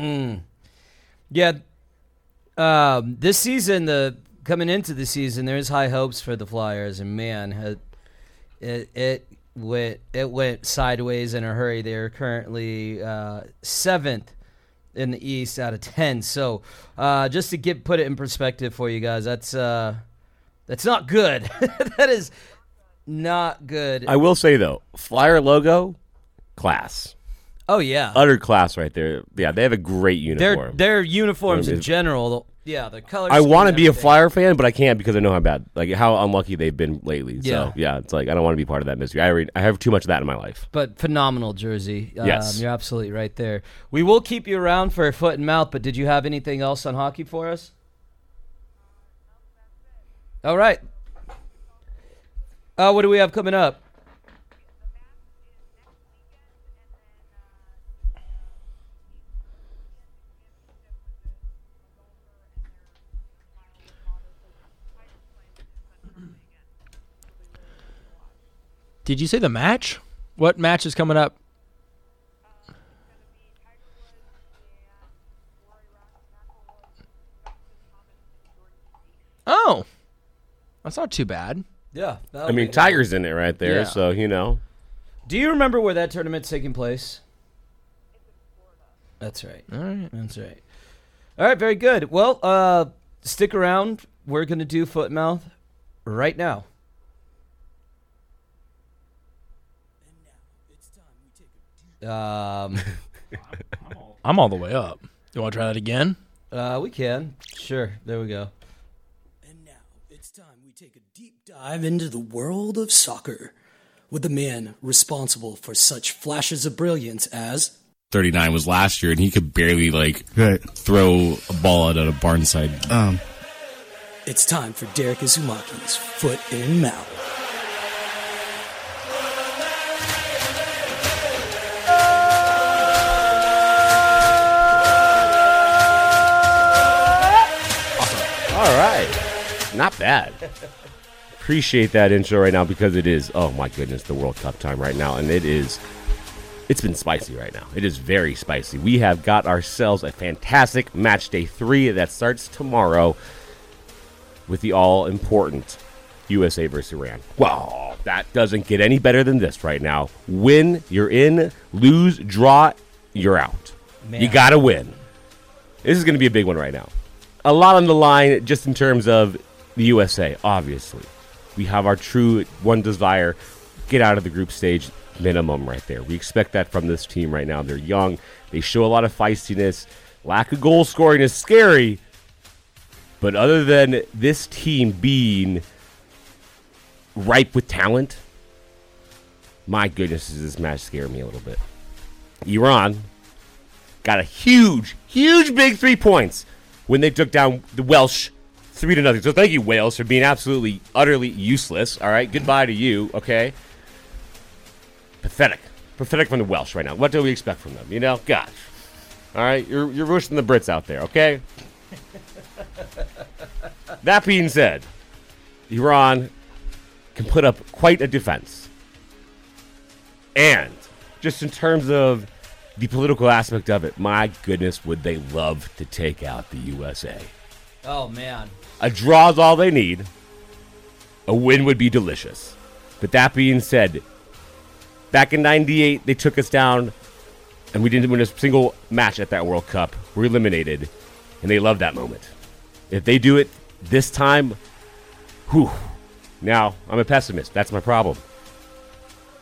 Mm. Yeah, um, this season, the coming into the season, there's high hopes for the Flyers, and man, it it went it went sideways in a hurry. They are currently uh, seventh in the East out of ten. So, uh, just to get put it in perspective for you guys, that's uh, that's not good. That is not good. I will say though, Flyer logo, class. Oh, yeah. Utter class right there. Yeah, they have a great uniform. Their, their uniforms I mean, in general, yeah, the colors. I want to be a Flyer fan, but I can't because I know how bad, like how unlucky they've been lately. Yeah. So, yeah, it's like I don't want to be part of that mystery. I read, I have too much of that in my life. But phenomenal jersey. Yes. Um, you're absolutely right there. We will keep you around for a foot and mouth, but did you have anything else on hockey for us? All right. Uh, what do we have coming up? Did you say the match? What match is coming up? Oh, that's not too bad. Yeah. I mean, Tiger's in it right there, yeah. So, you know. Do you remember where that tournament's taking place? That's right. All right. That's right. All right, very good. Well, uh, stick around. We're going to do Foot and Mouth right now. Um, I'm all the way up. You want to try that again? Uh, we can. Sure. There we go. And now it's time we take a deep dive into the world of soccer with the man responsible for such flashes of brilliance as thirty-nine was last year, and he could barely like right. throw a ball out at a barnside. Um, it's time for Derek Izumaki's Foot in Mouth. Not bad. Appreciate that intro right now, because it is, oh my goodness, the World Cup time right now. And it is, it's been spicy right now. It is very spicy. We have got ourselves a fantastic match day three that starts tomorrow with the all-important U S A versus Iran. Wow, that doesn't get any better than this right now. Win, you're in. Lose, draw, you're out. Man. You got to win. This is going to be a big one right now. A lot on the line just in terms of the U S A, obviously. We have our true one desire, get out of the group stage minimum right there. We expect that from this team right now. They're young. They show a lot of feistiness. Lack of goal scoring is scary. But other than this team being ripe with talent, my goodness, does this match scare me a little bit. Iran got a huge, huge big three points when they took down the Welsh Three to nothing. So thank you, Wales, for being absolutely, utterly useless. All right, goodbye to you. Okay, pathetic, pathetic from the Welsh right now. What do we expect from them? You know, gosh. All right, you're you're roosting the Brits out there. Okay. That being said, Iran can put up quite a defense, and just in terms of the political aspect of it, my goodness, would they love to take out the U S A? Oh man. A draw is all they need. A win would be delicious. But that being said, back in ninety-eight, they took us down, and we didn't win a single match at that World Cup. We're eliminated, and they love that moment. If they do it this time, whew. Now, I'm a pessimist. That's my problem.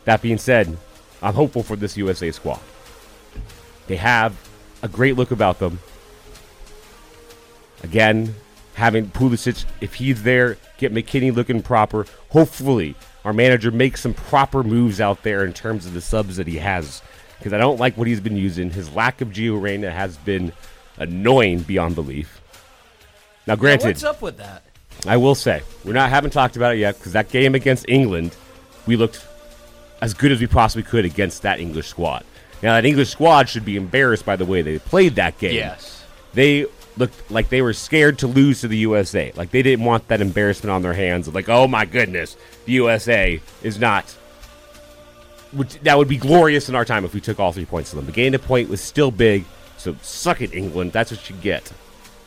That being said, I'm hopeful for this U S A squad. They have a great look about them. Again, having Pulisic, if he's there, get McKinney looking proper. Hopefully, our manager makes some proper moves out there in terms of the subs that he has, because I don't like what he's been using. His lack of Gio Reyna has been annoying beyond belief. Now, granted, now what's up with that? I will say, we not haven't talked about it yet, because that game against England, we looked as good as we possibly could against that English squad. Now, that English squad should be embarrassed by the way they played that game. Yes. They looked like they were scared to lose to the U S A. Like they didn't want that embarrassment on their hands. Like, oh my goodness, the U S A is not. Which, that would be glorious in our time if we took all three points from them. But getting a point was still big. So suck it, England. That's what you get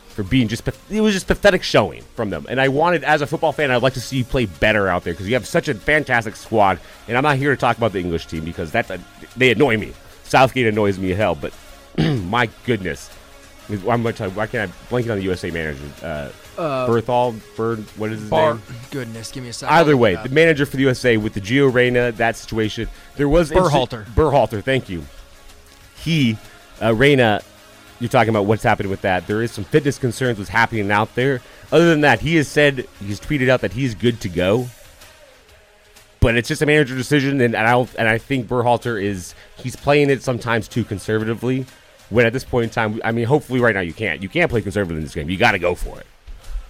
for being just. It was just pathetic showing from them. And I wanted, as a football fan, I'd like to see you play better out there, because you have such a fantastic squad. And I'm not here to talk about the English team, because that's a, they annoy me. Southgate annoys me as hell. But my goodness. I'm going to talk, why can't I blanket on the U S A manager? Uh, uh, Berthal, Bird, what is his Bar- name? Goodness, give me a second. Either way, the manager for the U S A with the Gio Reyna, that situation, there was Berhalter. Inst- Berhalter, thank you. He, uh, Reyna, you're talking about what's happening with that. There is some fitness concerns what's happening out there. Other than that, he has said, he's tweeted out that he's good to go. But it's just a manager decision, and, and I and I think Berhalter is, he's playing it sometimes too conservatively. When at this point in time, I mean, hopefully right now you can't. You can't play conservative in this game. You got to go for it.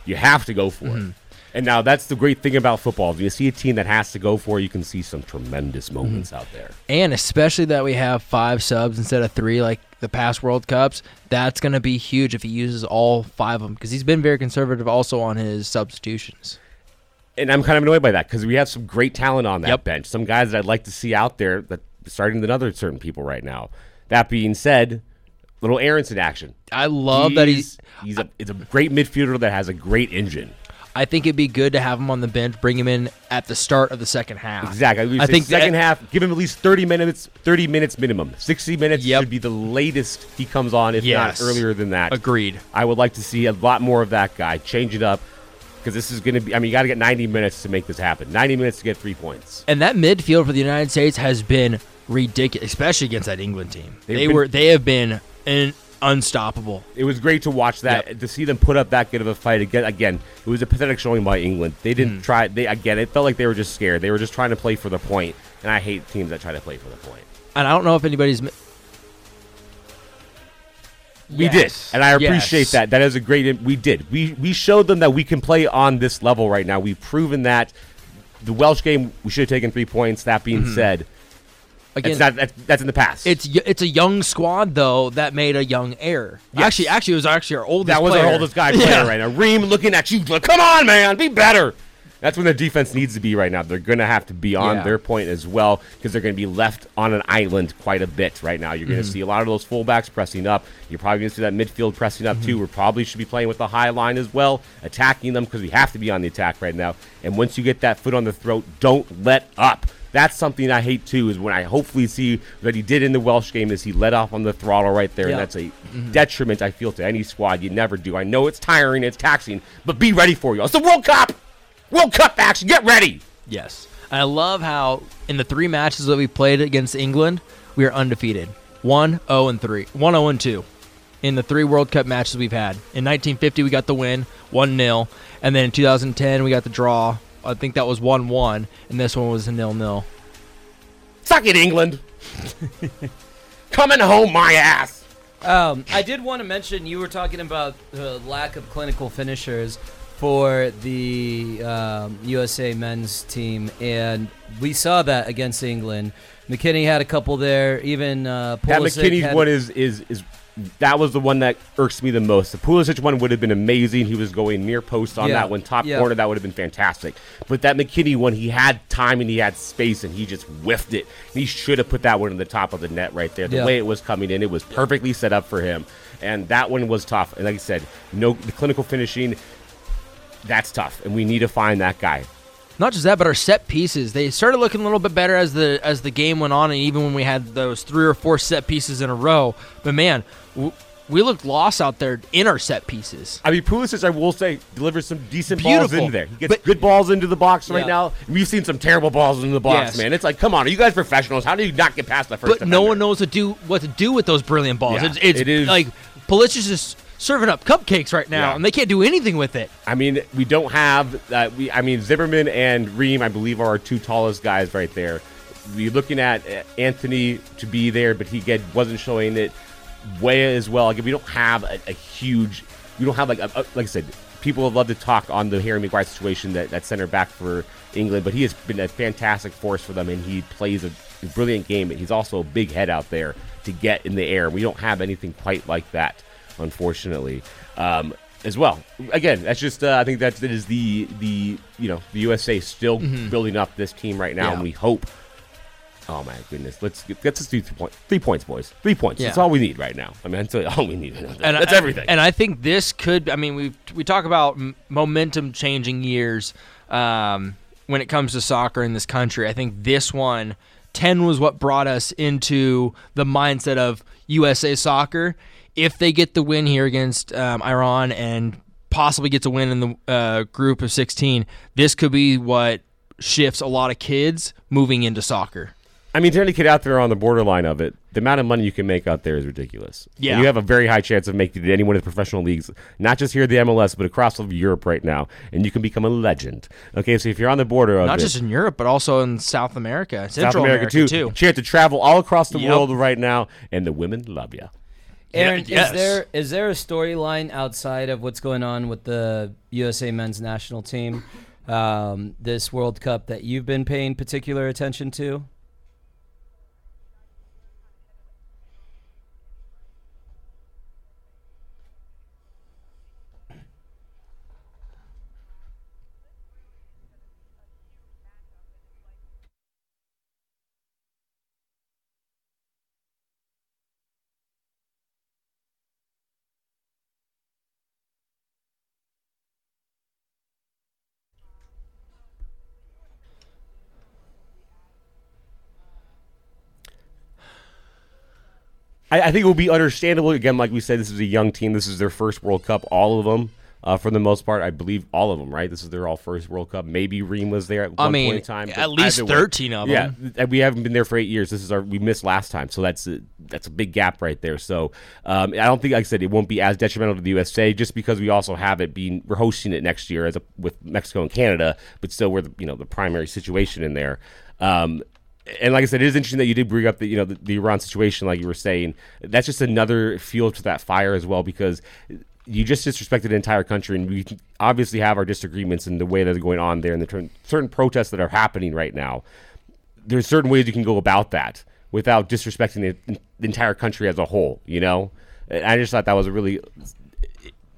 You have to go for mm-hmm. it. And now that's the great thing about football. If you see a team that has to go for it, you can see some tremendous moments mm-hmm. out there. And especially that we have five subs instead of three like the past World Cups, that's going to be huge if he uses all five of them, because he's been very conservative also on his substitutions. And I'm kind of annoyed by that, because we have some great talent on that yep. bench, some guys that I'd like to see out there that starting than other certain people right now. That being said, little Aaron's in action. I love he's, that he's... he's a, it's a great midfielder that has a great engine. I think it'd be good to have him on the bench, bring him in at the start of the second half. Exactly. I, I think second that, half, give him at least thirty minutes, thirty minutes minimum. sixty minutes yep. should be the latest he comes on, if yes. not earlier than that. Agreed. I would like to see a lot more of that guy. Change it up, because this is going to be... I mean, you got to get ninety minutes to make this happen. ninety minutes to get three points. And that midfield for the United States has been ridiculous, especially against that England team. They've they been, were. They have been... and unstoppable. It was great to watch that, yep. to see them put up that good of a fight. Again, Again, it was a pathetic showing by England. They didn't mm. try. They Again, it felt like they were just scared. They were just trying to play for the point, and I hate teams that try to play for the point. And I don't know if anybody's... Mi- we yes. did, and I appreciate yes. that. That is a great... We did. We, we showed them that we can play on this level right now. We've proven that. The Welsh game, we should have taken three points. That being mm-hmm. said, Again, that's, not, that's, that's in the past. It's it's a young squad though that made a young error. Yes. Actually, actually, it was actually our oldest. That was player. Our oldest guy player yeah. right now. Reem looking at you, like, come on, man, be better. That's when the defense needs to be right now. They're gonna have to be on yeah. their point as well because they're gonna be left on an island quite a bit right now. You're gonna mm-hmm. see a lot of those fullbacks pressing up. You're probably gonna see that midfield pressing up mm-hmm. too. We probably should be playing with the high line as well, attacking them because we have to be on the attack right now. And once you get that foot on the throat, don't let up. That's something I hate, too, is when I hopefully see that he did in the Welsh game is he let off on the throttle right there, yeah. and that's a mm-hmm. detriment, I feel, to any squad. You never do. I know it's tiring, it's taxing, but be ready for you. It's the World Cup! World Cup action! Get ready! Yes. And I love how in the three matches that we played against England, we are undefeated. one oh and three one oh and two in the three World Cup matches we've had. In nineteen fifty, we got the win, one nil And then in two thousand ten, we got the draw. I think that was one one and this one was a nil nil Suck it, England. Coming home, my ass. Um, I did want to mention you were talking about the lack of clinical finishers for the um, U S A men's team, and we saw that against England. McKinney had a couple there. Even uh, Pulisic. That McKinney's had- one is is is. That was the one that irks me the most. The Pulisic one would have been amazing. He was going near post on yeah, that one. Top yeah. corner, that would have been fantastic. But that McKinney one, he had time and he had space, and he just whiffed it. He should have put that one in the top of the net right there. The yeah. way it was coming in, it was perfectly set up for him. And that one was tough. And like I said, no the clinical finishing, that's tough. And we need to find that guy. Not just that, but our set pieces. They started looking a little bit better as the as the game went on, and even when we had those three or four set pieces in a row. But, man, w- we looked lost out there in our set pieces. I mean, Pulisic, I will say, delivers some decent Beautiful. balls in there. He gets but, good balls into the box yeah. right now. We've seen some terrible balls into the box, yes. man. It's like, come on, are you guys professionals? How do you not get past that first But defender? No one knows what to do, what to do with those brilliant balls. Yeah, it's, it's it is. Like, Pulisic's just serving up cupcakes right now, yeah. and they can't do anything with it. I mean, we don't have uh, – We, I mean, Zimmerman and Reem, I believe, are our two tallest guys right there. We're looking at Anthony to be there, but he get, wasn't showing it. Way as well. Like, we don't have a, a huge – we don't have, like a, a, like I said, people would love to talk on the Harry Maguire situation, that, that center back for England, but he has been a fantastic force for them, and he plays a brilliant game, but he's also a big head out there to get in the air. We don't have anything quite like that, unfortunately, um, as well. Again, that's just uh, I think that is the the you know the U S A still mm-hmm. building up this team right now, yeah. and we hope. Oh my goodness, let's get let's do three, point, three points, boys. Three points. Yeah. That's all we need right now. I mean, that's all we need. That's and I, everything. And I think this could. I mean, we we talk about momentum changing years um, when it comes to soccer in this country. I think this one ten was what brought us into the mindset of U S A soccer. If they get the win here against um, Iran and possibly gets a win in the uh, group of sixteen, this could be what shifts a lot of kids moving into soccer. I mean, to any kid out there on the borderline of it, the amount of money you can make out there is ridiculous. Yeah. And you have a very high chance of making it to any one of the professional leagues, not just here at the M L S, but across all of Europe right now, and you can become a legend. Okay, so if you're on the border of Not it, just in Europe, but also in South America, Central South America, America too. too. Chance to travel all across the yep. world right now, and the women love you. Aaron, yes. is there is there a storyline outside of what's going on with the U S A men's national team, um, this World Cup, that you've been paying particular attention to? I think it will be understandable. Again, like we said, this is a young team. This is their first World Cup, all of them, uh, for the most part. I believe all of them, right? This is their all first World Cup. Maybe Reem was there at I one mean, point in time. At least thirteen way. of yeah, them. Yeah, we haven't been there for eight years. This is our we missed last time, so that's a, that's a big gap right there. So um, I don't think, like I said, it won't be as detrimental to the U S A just because we also have it being we're hosting it next year as a, with Mexico and Canada, but still we're the, you know the primary situation in there. Um, And like I said, it is interesting that you did bring up the you know the, the Iran situation, like you were saying. That's just another fuel to that fire as well, because you just disrespected an entire country, and we obviously have our disagreements in the way that are going on there, and the ter- certain protests that are happening right now. There's certain ways you can go about that. without disrespecting the entire country as a whole, you know? And I just thought that was a really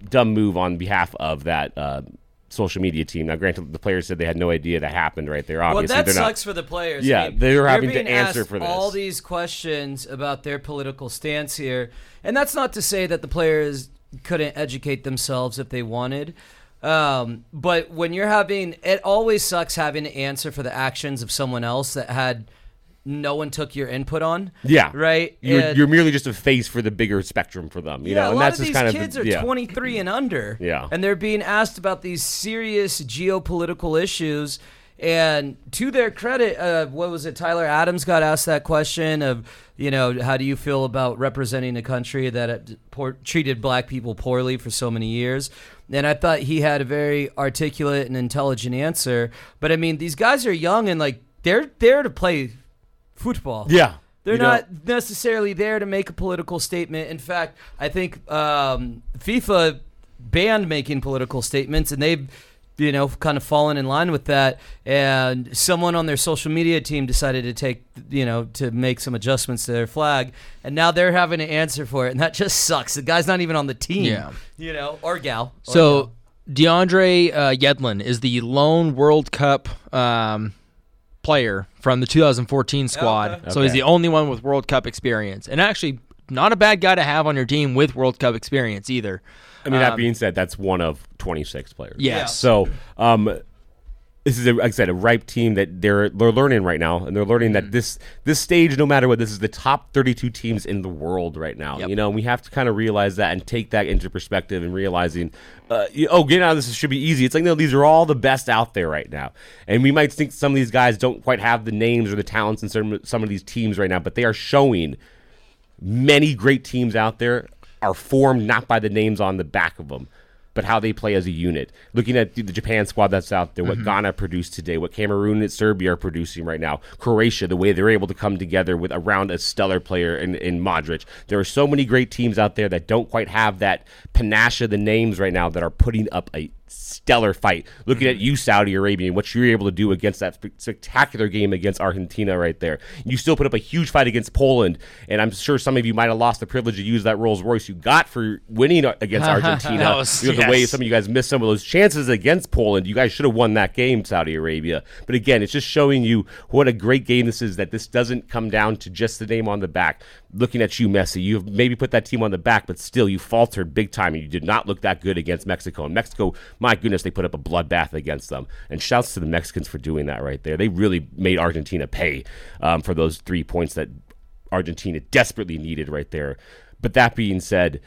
dumb move on behalf of that uh, social media team. Now, granted, the players said they had no idea that happened right there. Obviously, well, that sucks not, for the players. Yeah, I mean, they're having to answer for this. All these questions about their political stance here. And that's not to say that the players couldn't educate themselves if they wanted. Um, but when you're having, it always sucks having to answer for the actions of someone else that had no one took your input on. Yeah. Right? You're, and, you're merely just a face for the bigger spectrum for them. You yeah, know? And a lot that's of these kind kids of the, are yeah. twenty-three and under. Yeah. And they're being asked about these serious geopolitical issues. And to their credit, uh, what was it? Tyler Adams got asked that question of, you know, how do you feel about representing a country that poor, treated black people poorly for so many years? And I thought he had a very articulate and intelligent answer. But, I mean, these guys are young and, like, they're there to play football. Yeah. They're not know. necessarily there to make a political statement. In fact, I think um, FIFA banned making political statements, and they've, you know, kind of fallen in line with that. And someone on their social media team decided to take, you know, to make some adjustments to their flag. And now they're having to answer for it. And that just sucks. The guy's not even on the team, yeah. you know, or gal. Or so gal. DeAndre uh, Yedlin is the lone World Cup um, player from the two thousand fourteen squad. Okay. So okay. he's the only one with World Cup experience. And actually, not a bad guy to have on your team with World Cup experience either. I mean, that being said, that's one of twenty-six players. Yes. Yeah. So um, this is, a, like I said, a ripe team that they're they're learning right now, and they're learning mm-hmm. that this this stage, no matter what, this is the top thirty-two teams in the world right now. Yep. You know, and we have to kind of realize that and take that into perspective and realizing, uh, you, oh, getting out of this should be easy. It's like, no, these are all the best out there right now. And we might think some of these guys don't quite have the names or the talents in certain, some of these teams right now, but they are showing many great teams out there are formed not by the names on the back of them, but how they play as a unit. Looking at the Japan squad that's out there, what mm-hmm. Ghana produced today, what Cameroon and Serbia are producing right now, Croatia, the way they're able to come together with around a stellar player in, in Modric. There are so many great teams out there that don't quite have that panache of the names right now that are putting up a stellar fight. Looking at you, Saudi Arabia, and what you were able to do against that sp- spectacular game against Argentina right there. You still put up a huge fight against Poland, and I'm sure some of you might have lost the privilege to use that Rolls Royce you got for winning against Argentina. was, you know, yes. The way some of you guys missed some of those chances against Poland, you guys should have won that game, Saudi Arabia. But again, it's just showing you what a great game this is, that this doesn't come down to just the name on the back. Looking at you, Messi, you've maybe put that team on the back, but still you faltered big time, and you did not look that good against Mexico. And Mexico, my goodness, they put up a bloodbath against them. And shouts to the Mexicans for doing that right there. They really made Argentina pay um, for those three points that Argentina desperately needed right there. But that being said,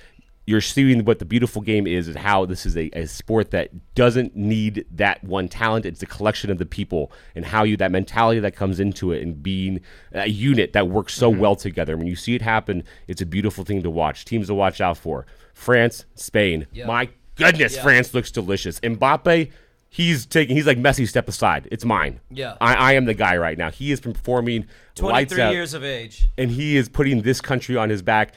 you're seeing what the beautiful game is, and how this is a, a sport that doesn't need that one talent. It's a collection of the people, and how you that mentality that comes into it, and being a unit that works so mm-hmm. well together. When you see it happen, it's a beautiful thing to watch. Teams to watch out for. France, Spain. Yep. My goodness, yeah. France looks delicious. Mbappe, he's taking. He's like Messi, step aside. It's mine. Yeah, I, I am the guy right now. He has been performing twenty-three out, years of age, and he is putting this country on his back.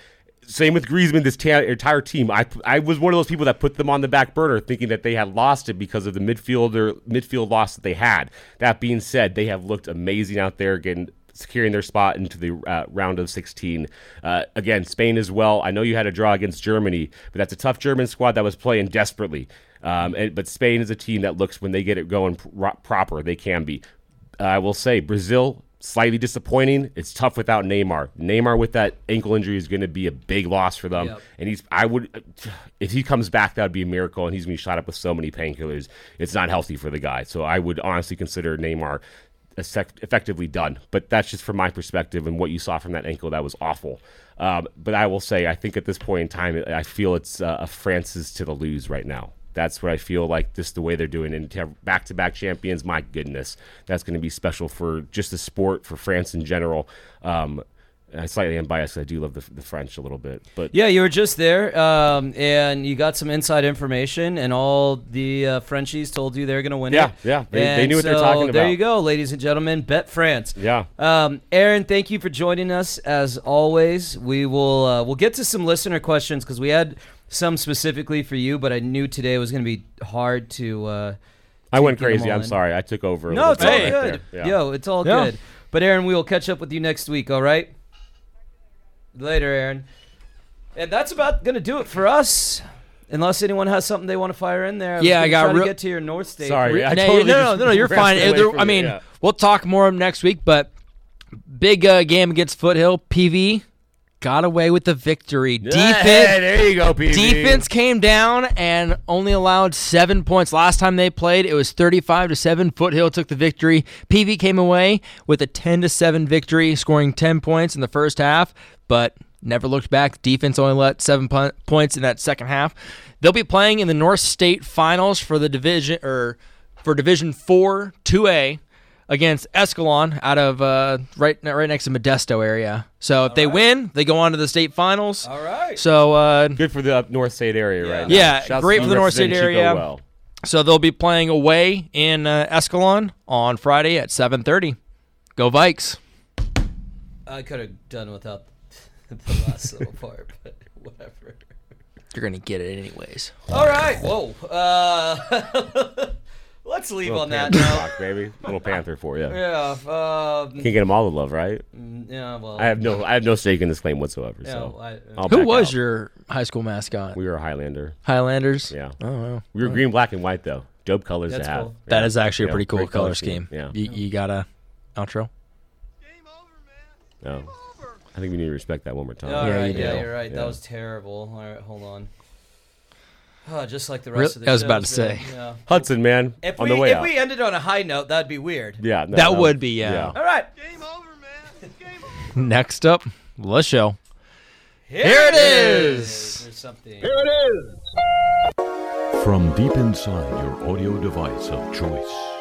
Same with Griezmann, this t- entire team. I I was one of those people that put them on the back burner thinking that they had lost it because of the midfielder midfield loss that they had. That being said, they have looked amazing out there, getting securing their spot into the uh, round of sixteen. Uh, again, Spain as well. I know you had a draw against Germany, but that's a tough German squad that was playing desperately. Um, and, but Spain is a team that looks, when they get it going pro- proper, they can be. Uh, I will say Brazil, slightly disappointing. It's tough without Neymar. Neymar with that ankle injury is going to be a big loss for them. Yep. And he's, I would, if he comes back, that would be a miracle. And he's going to be shot up with so many painkillers. It's not healthy for the guy. So I would honestly consider Neymar effectively done. But that's just from my perspective, and what you saw from that ankle, that was awful. Um, but I will say, I think at this point in time, I feel it's uh, a France's to the lose right now. That's what I feel like, just the way they're doing. And to have back-to-back champions, my goodness, that's going to be special for just the sport, for France in general. Um, I slightly am biased. I do love the, the French a little bit. But yeah, you were just there, um, and you got some inside information, and all the uh, Frenchies told you they were going to win yeah, it. Yeah, yeah. They, they knew what so they were talking about. There you go, ladies and gentlemen. Bet France. Yeah. Um, Aaron, thank you for joining us, as always. We will uh, we'll get to some listener questions, because we had – some specifically for you, but I knew today was going to be hard to... Uh, I went crazy. I'm in. sorry. I took over. No, it's all good. Yeah. Yo, it's all yeah. good. But, Aaron, we will catch up with you next week, all right? Later, Aaron. And that's about going to do it for us. Unless anyone has something they want to fire in there. I yeah, I got trying real... to get to your North State. Sorry, I no, totally no, no, no, no, you're fine. There, I mean, you, yeah. we'll talk more next week, but big uh, game against Foothill. P V got away with the victory. Yeah, defense, there you go, P V. Defense came down and only allowed seven points. Last time they played, it was thirty-five to seven. Foothill took the victory. P V came away with a ten to seven victory, scoring ten points in the first half, but never looked back. Defense only let seven po- points in that second half. They'll be playing in the North State Finals for the division or for Division Four two A against Escalon out of uh, right right next to Modesto area. So if All they right. win, they go on to the state finals. All right. So uh, good for the up North State area, yeah. right? Now. Yeah, Shouts great for the North State area. Well. So they'll be playing away in uh, Escalon on Friday at seven thirty. Go Vikes! I could have done without the last little part, but whatever. You're going to get it anyways. All right. Whoa. Uh, let's leave on that note. Baby. Little Panther for you. Yeah. Um, Can't get them all the love, right? Yeah, well. I have no I have no stake in this claim whatsoever. Yeah, so I, uh, who was out. your high school mascot? We were a Highlander. Highlanders? Yeah. Oh, wow. We were green, black, and white, though. Dope colors That's to have. Cool. Yeah. That is actually yeah, a pretty cool color, color scheme. scheme. Yeah. You, you got a outro? Game over, man. No. Game over. I think we need to respect that one more time. All yeah, right, you yeah, you're right. Yeah. That was terrible. All right, hold on. Oh, just like the rest Real, of the show. I was about to say. Yeah. Hudson, man, if on we, the way If out. we ended on a high note, that'd be weird. Yeah. No, that no. would be, yeah. yeah. All right. Game over, man. Game over. Next up, let's show. Here, Here it is. is. Something. Here it is. From deep inside your audio device of choice.